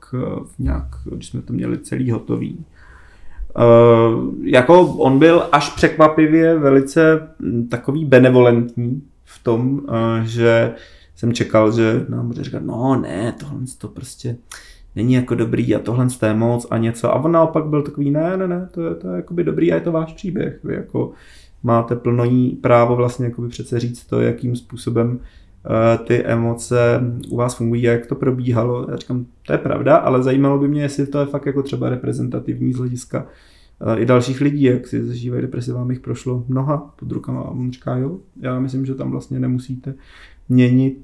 v nějak, když jsme to měli celý hotový. Uh, jako on byl až překvapivě velice takový benevolentní v tom, uh, že jsem čekal, že nám bude říkat, no ne, tohle to prostě není jako dobrý a tohle to je moc a něco. A on naopak byl takový, ne, ne, ne, to je, to je jakoby dobrý a je to váš příběh. Vy jako máte plnojí právo vlastně jakoby přece říct to, jakým způsobem uh, ty emoce u vás fungují a jak to probíhalo. Já říkám, to je pravda, ale zajímalo by mě, jestli to je fakt jako třeba reprezentativní z hlediska uh, i dalších lidí, jak si zažívají depresi, vám jich prošlo mnoha pod rukama. A on říká, jo, já myslím, že tam vlastně nemusíte měnit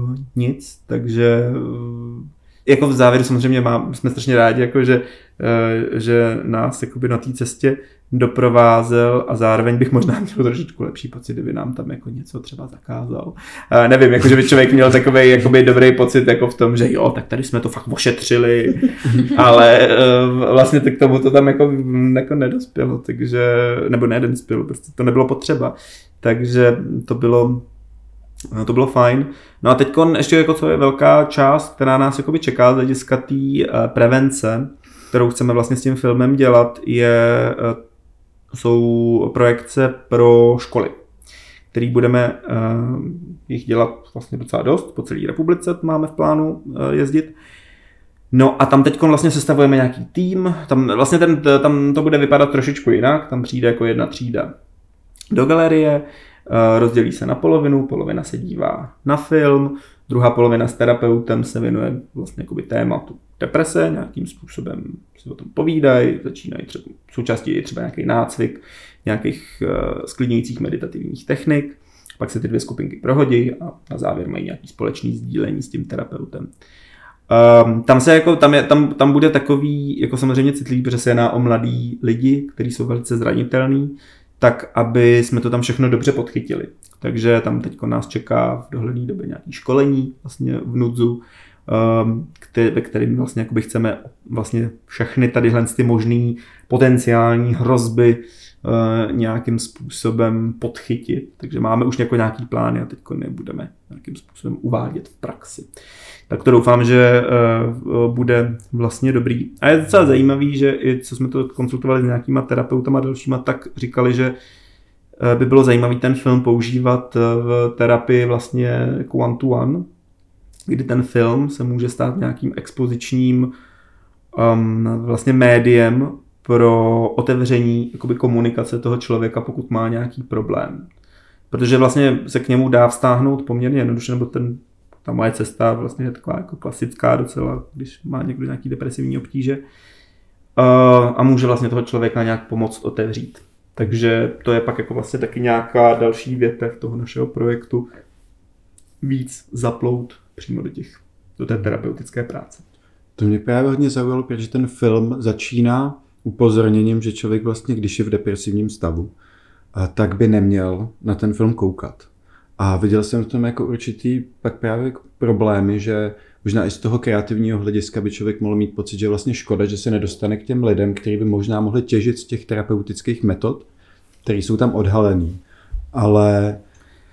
uh, nic, takže uh, jako v závěru samozřejmě mám, jsme strašně rádi, jako že, uh, že nás jakoby na té cestě doprovázel a zároveň bych možná měl trošičku lepší pocit, kdyby nám tam jako něco třeba zakázal. Uh, nevím, jako že by člověk měl takovej jakoby dobrý pocit jako v tom, že jo, tak tady jsme to fakt ošetřili, ale uh, vlastně tak tomu to tam jako, jako nedospělo, takže, nebo nedospělo, prostě to nebylo potřeba, takže to bylo No, to bylo fajn. No a teď ještě jako co je velká část, která nás jakoby čeká z hlediska té uh, prevence, kterou chceme vlastně s tím filmem dělat, je, uh, jsou projekce pro školy, který budeme uh, jich dělat vlastně docela dost, po celé republice máme v plánu uh, jezdit. No a tam teď vlastně sestavujeme nějaký tým, tam vlastně ten, tam to bude vypadat trošičku jinak, tam přijde jako jedna třída do galerie, rozdělí se na polovinu, polovina se dívá na film, druhá polovina s terapeutem se věnuje vlastně jakoby tématu deprese, nějakým způsobem si o tom povídají, začínají třeba, součástí je třeba nějaký nácvik, nějakých uh, sklidňujících meditativních technik, pak se ty dvě skupinky prohodí a na závěr mají nějaký společný sdílení s tím terapeutem. Um, tam, se jako, tam, je, tam, tam bude takový, jako samozřejmě citlivý, protože se jedná o mladý lidi, kteří jsou velice zranitelní, tak aby jsme to tam všechno dobře podchytili. Takže tam teď nás čeká v dohledné době nějaké školení vlastně v Nudzu, ve kterým vlastně jakoby chceme vlastně všechny tadyhle ty možný potenciální hrozby nějakým způsobem podchytit. Takže máme už nějaký plány a teď nebudeme nějakým způsobem uvádět v praxi. Tak to doufám, že bude vlastně dobrý. A je docela zajímavý, že i co jsme to konsultovali s nějakýma terapeutama a dalšíma, tak říkali, že by bylo zajímavý ten film používat v terapii vlastně jako one to one, kdy ten film se může stát nějakým expozičním um, vlastně médiem pro otevření jakoby komunikace toho člověka, pokud má nějaký problém. Protože vlastně se k němu dá vztáhnout poměrně jednoduše, nebo ten, ta moje cesta vlastně je taková jako klasická docela, když má někdo nějaký depresivní obtíže, uh, a může vlastně toho člověka nějak pomoct otevřít. Takže to je pak jako vlastně taky nějaká další větev toho našeho projektu, víc zaplout přímo do těch, do té terapeutické práce. To mě právě hodně zaujalo, protože ten film začíná upozorněním, že člověk vlastně, když je v depresivním stavu, tak by neměl na ten film koukat. A viděl jsem v tom jako určitý pak právě problémy, že možná i z toho kreativního hlediska by člověk mohl mít pocit, že je vlastně škoda, že se nedostane k těm lidem, kteří by možná mohli těžit z těch terapeutických metod, které jsou tam odhalený. Ale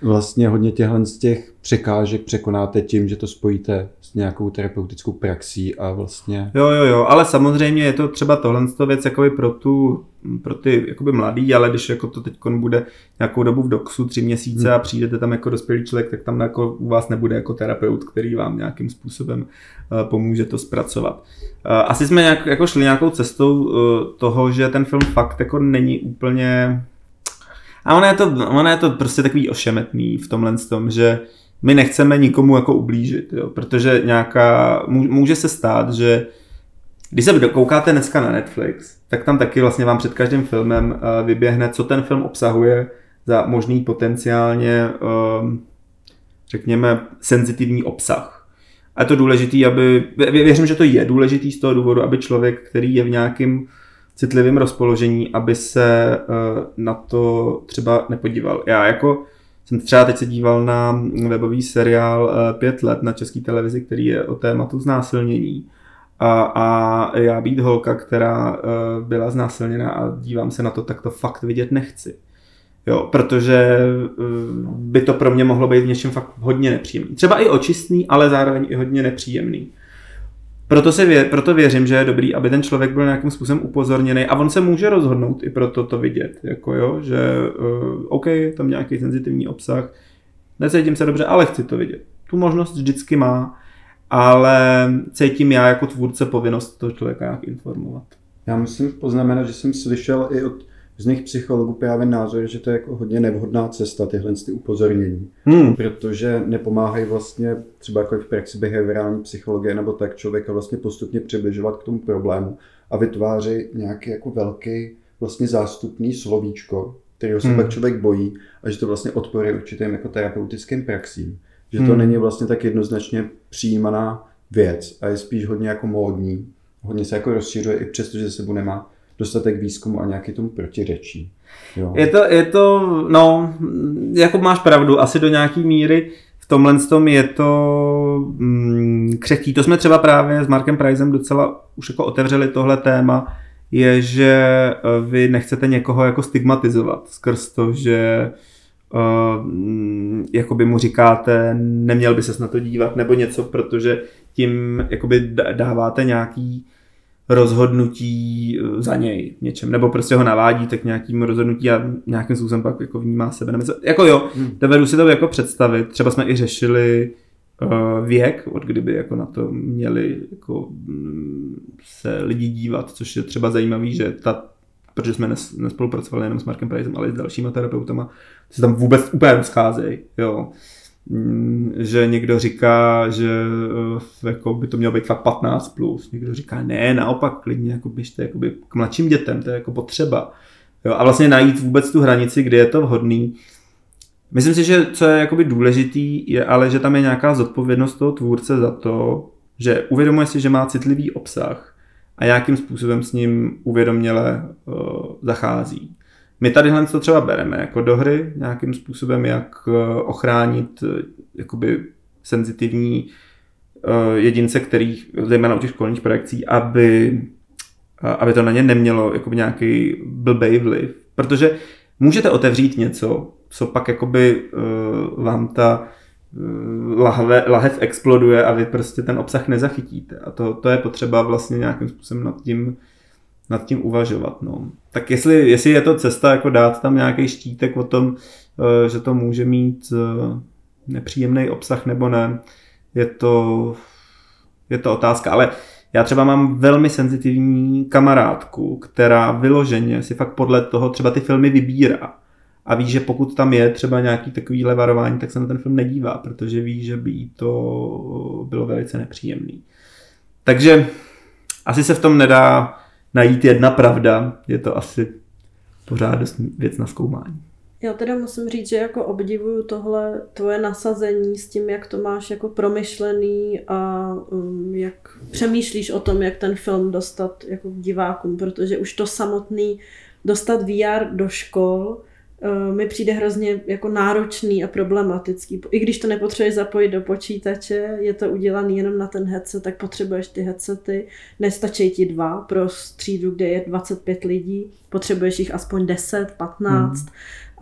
vlastně hodně těchhle z těch překážek překonáte tím, že to spojíte s nějakou terapeutickou praxí a vlastně... Jo, jo, jo, ale samozřejmě je to třeba tohle věc jakoby pro, tu, pro ty jakoby mladý, ale když jako to teď bude nějakou dobu v DOXu, tři měsíce hmm. a přijdete tam jako dospělý člověk, tak tam jako u vás nebude jako terapeut, který vám nějakým způsobem pomůže to zpracovat. Asi jsme nějak, jako šli nějakou cestou toho, že ten film fakt jako není úplně... A ono je, to, ono je to prostě takový ošemetný v tomhle tom, že my nechceme nikomu jako ublížit, jo? Protože nějaká, může se stát, že když se koukáte dneska na Netflix, tak tam taky vlastně vám před každým filmem vyběhne, co ten film obsahuje za možný potenciálně, řekněme, senzitivní obsah. A je to důležitý, aby, věřím, že to je důležitý z toho důvodu, aby člověk, který je v nějakým citlivým rozpoložení, aby se na to třeba nepodíval. Já jako jsem třeba teď se díval na webový seriál Pět let na České televizi, který je o tématu znásilnění. A, a já být holka, která byla znásilněna a dívám se na to, tak to fakt vidět nechci. Jo, protože by to pro mě mohlo být v něčem fakt hodně nepříjemný. Třeba i očistný, ale zároveň i hodně nepříjemný. Proto, si vě, proto věřím, že je dobrý, aby ten člověk byl nějakým způsobem upozorněný a on se může rozhodnout i proto to vidět, jako jo, že uh, OK, tam nějaký senzitivní obsah, necítím se dobře, ale chci to vidět. Tu možnost vždycky má, ale cítím já jako tvůrce povinnost toho člověka nějak informovat. Já musím poznamenat, že jsem slyšel i od různých psychologů právě názor, že to je jako hodně nevhodná cesta, tyhle ty upozornění. Hmm. Protože nepomáhají vlastně třeba jako v praxi behaviorální psychologie nebo tak člověka vlastně postupně přibližovat k tomu problému a vytváří nějaký jako velký vlastně zástupný slovíčko, kterého se hmm. pak člověk bojí a že to vlastně odporuje určitým jako terapeutickým praxím. Že to hmm. není vlastně tak jednoznačně přijímaná věc a je spíš hodně jako módní. Hodně se jako rozšiřuje i přesto, že sebou nemá dostatek výzkumu a nějaký tomu protiřečí. Jo. Je to, je to, no, jako máš pravdu, asi do nějaký míry v tomhle tom je to mm, křehký. To jsme třeba právě s Markem Preissem docela už jako otevřeli tohle téma, je, že vy nechcete někoho jako stigmatizovat skrz to, že uh, jakoby mu říkáte, neměl by ses na to dívat nebo něco, protože tím jakoby dáváte nějaký rozhodnutí za něj něčem, nebo prostě ho navádíte k nějakým rozhodnutí a nějakým způsobem pak jako vnímá sebe. Nebo jako jo, hmm. dovedu si to jako představit. Třeba jsme i řešili uh, věk, od kdyby jako na to měli jako se lidi dívat, což je třeba zajímavý, že ta, protože jsme nes, nespolupracovali jenom s Markem Preissem, ale i s dalšíma terapeutama, se tam vůbec úplně rozcházejí, jo. Že někdo říká, že jako by to mělo být fakt patnáct plus, někdo říká ne, naopak klidně jako běžte jakoby k mladším dětem, to je jako potřeba. Jo, a vlastně najít vůbec tu hranici, kde je to vhodný. Myslím si, že co je jakoby důležitý, je ale, že tam je nějaká zodpovědnost toho tvůrce za to, že uvědomuje si, že má citlivý obsah a nějakým způsobem s ním uvědoměle uh, zachází. My tadyhle to třeba bereme jako do hry nějakým způsobem, jak ochránit jakoby senzitivní jedince, který, zejména u těch školních projekcí, aby, aby to na ně nemělo jakoby nějaký blbej vliv. Protože můžete otevřít něco, co pak jakoby vám ta lahve, lahev exploduje a vy prostě ten obsah nezachytíte. A to, to je potřeba vlastně nějakým způsobem nad tím nad tím uvažovat. No. Tak jestli, jestli je to cesta jako dát tam nějaký štítek o tom, že to může mít nepříjemný obsah nebo ne, je to, je to otázka. Ale já třeba mám velmi senzitivní kamarádku, která vyloženě si fakt podle toho třeba ty filmy vybírá. A ví, že pokud tam je třeba nějaký takovýhle varování, tak se na ten film nedívá, protože ví, že by jí to bylo velice nepříjemný. Takže asi se v tom nedá najít jedna pravda, je to asi pořád dost věc na zkoumání. Já teda musím říct, že jako obdivuju tohle tvoje nasazení s tím, jak to máš jako promyšlený a um, jak přemýšlíš o tom, jak ten film dostat jako divákům, protože už to samotný dostat V R do škol uh, mi přijde hrozně jako náročný a problematický. I když to nepotřebuješ zapojit do počítače, je to udělané jenom na ten headset, tak potřebuješ ty headsety. Nestačí ti dva pro střídu, kde je dvacet pět lidí, potřebuješ jich aspoň deset, patnáct. Hmm.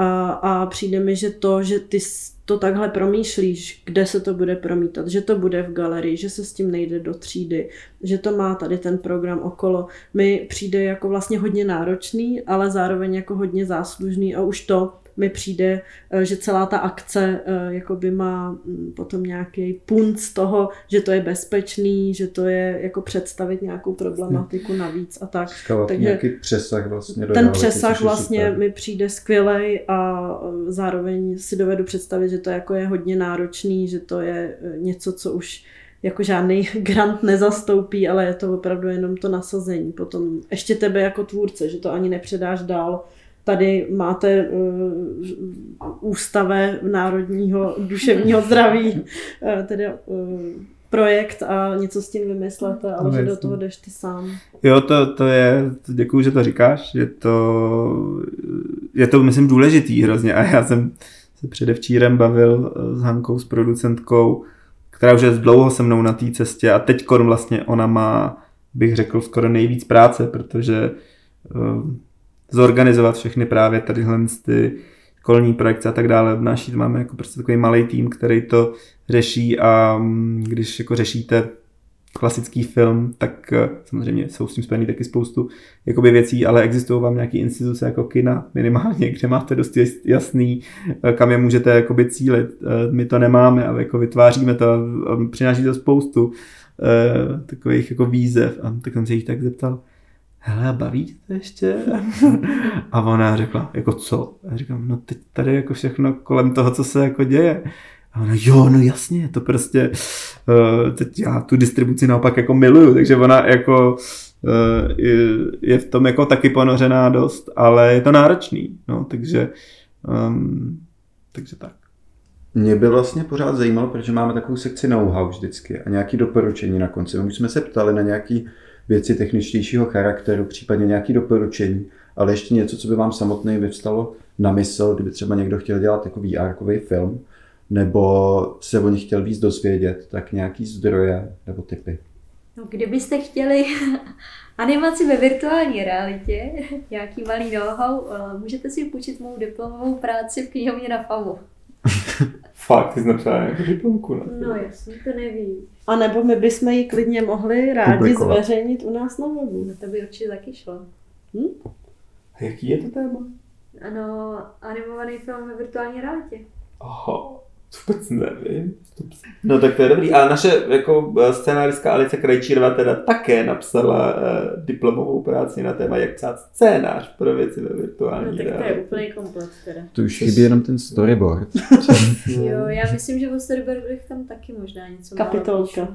A, a přijde mi, že to, že ty to takhle promýšlíš, kde se to bude promítat, že to bude v galerii, že se s tím nejde do třídy, že to má tady ten program okolo, mi přijde jako vlastně hodně náročný, ale zároveň jako hodně záslužný a už to mi přijde, že celá ta akce jakoby má potom nějaký punc toho, že to je bezpečný, že to je jako představit nějakou problematiku navíc a tak. Skalat takže nějaký přesah vlastně. Ten dodává, přesah vlastně super. Mi přijde skvělej a zároveň si dovedu představit, že to jako je hodně náročný, že to je něco, co už jako žádný grant nezastoupí, ale je to opravdu jenom to nasazení. Potom ještě tebe jako tvůrce, že to ani nepředáš dál. Tady máte uh, ústave Národního duševního zdraví, uh, tedy uh, projekt a něco s tím vymyslete, ale no, že do toho jdeš ty sám. Jo, to, to je, děkuju, že to říkáš, je to, je to myslím důležitý hrozně a já jsem se předevčírem bavil s Hankou, s producentkou, která už je dlouho se mnou na té cestě a teď vlastně ona má, bych řekl, skoro nejvíc práce, protože uh, zorganizovat všechny právě tadyhle ty školní projekce a tak dále. V naší máme jako prostě takový malý tým, který to řeší a když jako řešíte klasický film, tak samozřejmě jsou s tím spojený taky spoustu jakoby věcí, ale existují vám nějaký instituce jako kina minimálně, kde máte dost jasný, kam je můžete jakoby cílit. My to nemáme, ale jako vytváříme to a přináší to spoustu takových jako výzev. A tak jsem se jich tak zeptal, hele, baví tě to ještě? A ona řekla, jako co? A říkám, no teď tady jako všechno kolem toho, co se jako děje. A ona, jo, no jasně, to prostě, teď já tu distribuci naopak jako miluju, takže ona jako je v tom jako taky ponořená dost, ale je to náročný, no, takže, um, takže tak. Mě by vlastně pořád zajímalo, protože máme takovou sekci know-how vždycky a nějaké doporučení na konci. My jsme se ptali na nějaký věci techničtějšího charakteru, případně nějaké doporučení, ale ještě něco, co by vám samotným vyvstalo na mysl, kdyby třeba někdo chtěl dělat jako V R-kový film, nebo se o nich chtěl víc dozvědět, tak nějaký zdroje nebo tipy. No, kdybyste chtěli animaci ve virtuální realitě, nějaký malý know-how, můžete si půjčit mou diplomovou práci v knihovně na FAMU. Fakt, ty jsi napsala nějakou diplomku, ne? No jasně, to nevím. A nebo my bychom ji klidně mohli rádi publikovat. Zveřejnit u nás na webu. No to by určitě taky šlo. Hm? A jaký je to téma? Ano, animovaný film ve virtuální realitě. Aha, vůbec nevím. No tak to je dobrý. A naše jako scénáristka Alice Krajčírová teda také napsala uh, diplomovou práci na téma, jak psát scénář pro věci ve virtuální realitě. No tak to je úplný komplet teda. To už chybí jenom ten storyboard. Jo, já myslím, že o storyboardech tam taky možná něco málo. Kapitolka.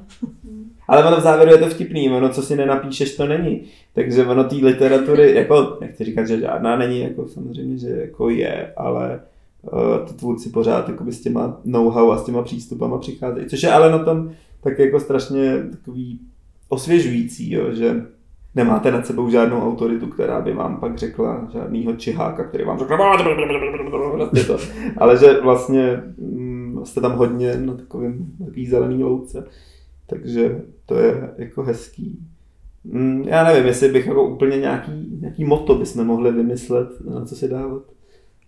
Ale ono v závěru je to vtipný, ono co si nenapíšeš, to není. Takže ono té literatury, jako nechci říkat, že žádná není, jako samozřejmě, že jako je, ale ty tvůrci pořád s těma know-how a s těma přístupama přicházejí. Což je ale na tom tak jako strašně takový osvěžující, jo, že nemáte nad sebou žádnou autoritu, která by vám pak řekla, žádnýho čiháka, který vám řekl, ale že vlastně jste tam hodně na takovým takový zelený louce, takže to je jako hezký. Já nevím, jestli bych jako úplně nějaký, nějaký motto bychom mohli vymyslet, na co si dávat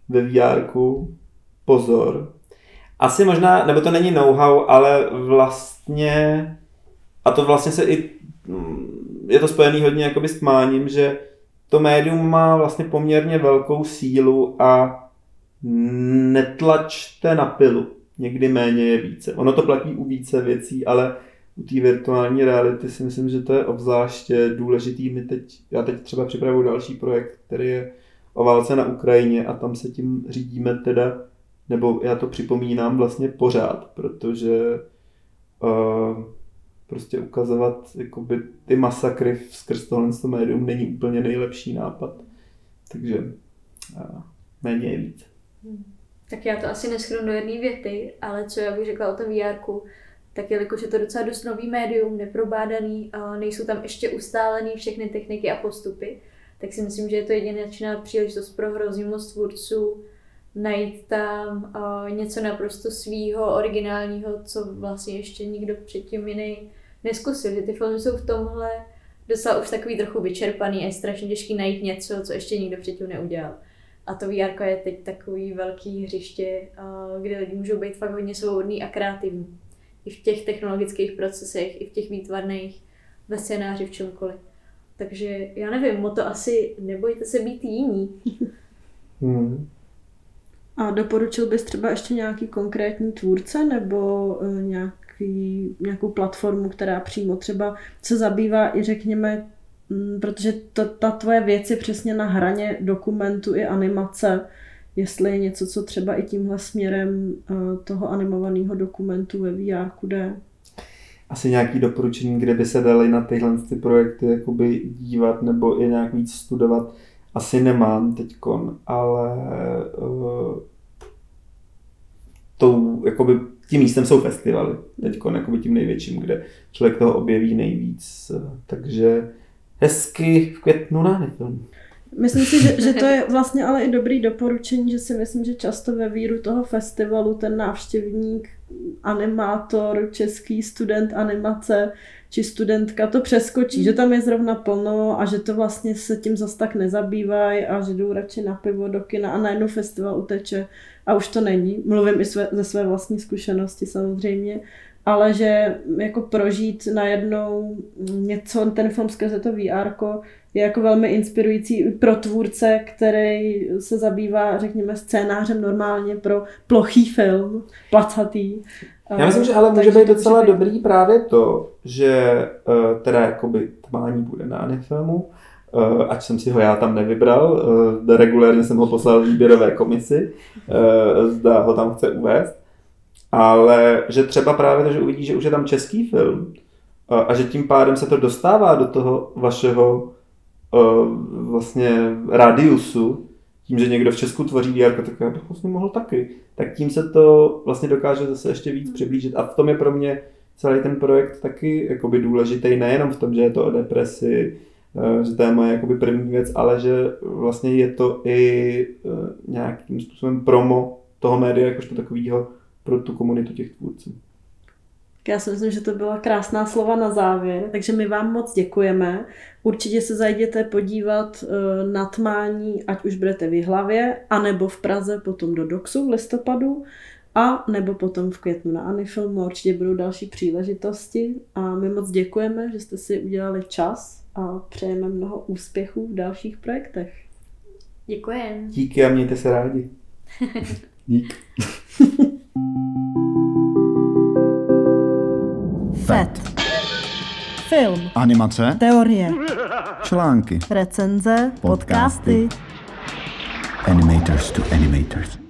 ve vé erku. Pozor. Asi možná, nebo to není know-how, ale vlastně, a to vlastně se i, je to spojený hodně jakoby s tmáním, že to médium má vlastně poměrně velkou sílu a netlačte na pilu. Někdy méně je více. Ono to platí u více věcí, ale u té virtuální reality si myslím, že to je obzvláště důležitý. My teď, já teď třeba připravuji další projekt, který je o válce na Ukrajině a tam se tím řídíme teda, nebo já to připomínám vlastně pořád, protože uh, prostě ukazovat jakoby ty masakry skrz tohle médium není úplně nejlepší nápad. Takže uh, méně je víc. Tak já to asi neschrnu do jedné věty, ale co já bych řekla o tom vé erku, tak jelikož je to docela dost nový médium, neprobádaný, a nejsou tam ještě ustálený všechny techniky a postupy, tak si myslím, že je to jedinečná příležitost pro hrozně moc tvůrců najít tam a, něco naprosto svýho, originálního, co vlastně ještě nikdo předtím jiný neskusil. Že ty filmy jsou v tomhle docela už takový trochu vyčerpaný a je strašně těžký najít něco, co ještě nikdo předtím neudělal. A to vé erko je teď takový velký hřiště, a, kde lidi můžou být fakt hodně svobodný a kreativní. I v těch technologických procesech, i v těch výtvarných, ve scénáři, v čemkoliv. Takže já nevím, motto asi nebojte se být jiní. Hmm. A doporučil bys třeba ještě nějaký konkrétní tvůrce nebo nějaký, nějakou platformu, která přímo třeba se zabývá i řekněme, protože to, ta tvoje věc je přesně na hraně dokumentu i animace, jestli je něco, co třeba i tímhle směrem toho animovaného dokumentu ve vé erku jde. Asi nějaké doporučení, kde by se daly na tyhle ty projekty jakoby dívat nebo je nějak víc studovat, asi nemám teďkon, ale uh, tou, jakoby, tím místem jsou festivaly teďkon, jakoby tím největším, kde člověk toho objeví nejvíc, takže hezky v květnu na Anifilm. Myslím si, že, že to je vlastně ale i dobrý doporučení, že si myslím, že často ve víru toho festivalu ten návštěvník, animátor, český student animace či studentka to přeskočí, že tam je zrovna plno a že to vlastně se tím zas tak nezabývají a že jdou radši na pivo do kina a najednou festival uteče a už to není. Mluvím i své, ze své vlastní zkušenosti samozřejmě, ale že jako prožít najednou něco, ten film skrze to vé erko, je jako velmi inspirující pro tvůrce, který se zabývá, řekněme, scénářem normálně pro plochý film, placatý. Já myslím, že ale může být docela být dobrý právě to, že teda jakoby tmání bude na Anifilmu, ať jsem si ho já tam nevybral, regulérně jsem ho poslal výběrové komisi, zda ho tam chce uvést, ale že třeba právě to, že uvidí, že už je tam český film a že tím pádem se to dostává do toho vašeho vlastně radiusu, tím, že někdo v Česku tvoří vé erko, tak já bych vlastně mohl taky. Tak tím se to vlastně dokáže zase ještě víc přiblížit. A v tom je pro mě celý ten projekt taky jakoby důležitý, nejenom v tom, že je to o depresi, že to je moje jakoby první věc, ale že vlastně je to i nějakým způsobem promo toho média, jakožto takového pro tu komunitu těch tvůrců. Já si myslím, že to byla krásná slova na závěr, takže my vám moc děkujeme. Určitě se zajděte podívat na tmání, ať už budete v Jihlavě, anebo v Praze, potom do DOXu v listopadu, a nebo potom v květnu na Anifilmu. Určitě budou další příležitosti a my moc děkujeme, že jste si udělali čas a přejeme mnoho úspěchů v dalších projektech. Děkujem. Díky a mějte se rádi. Dík. F E T Film, animace, teorie, články, recenze, podcasty. Animators to animators.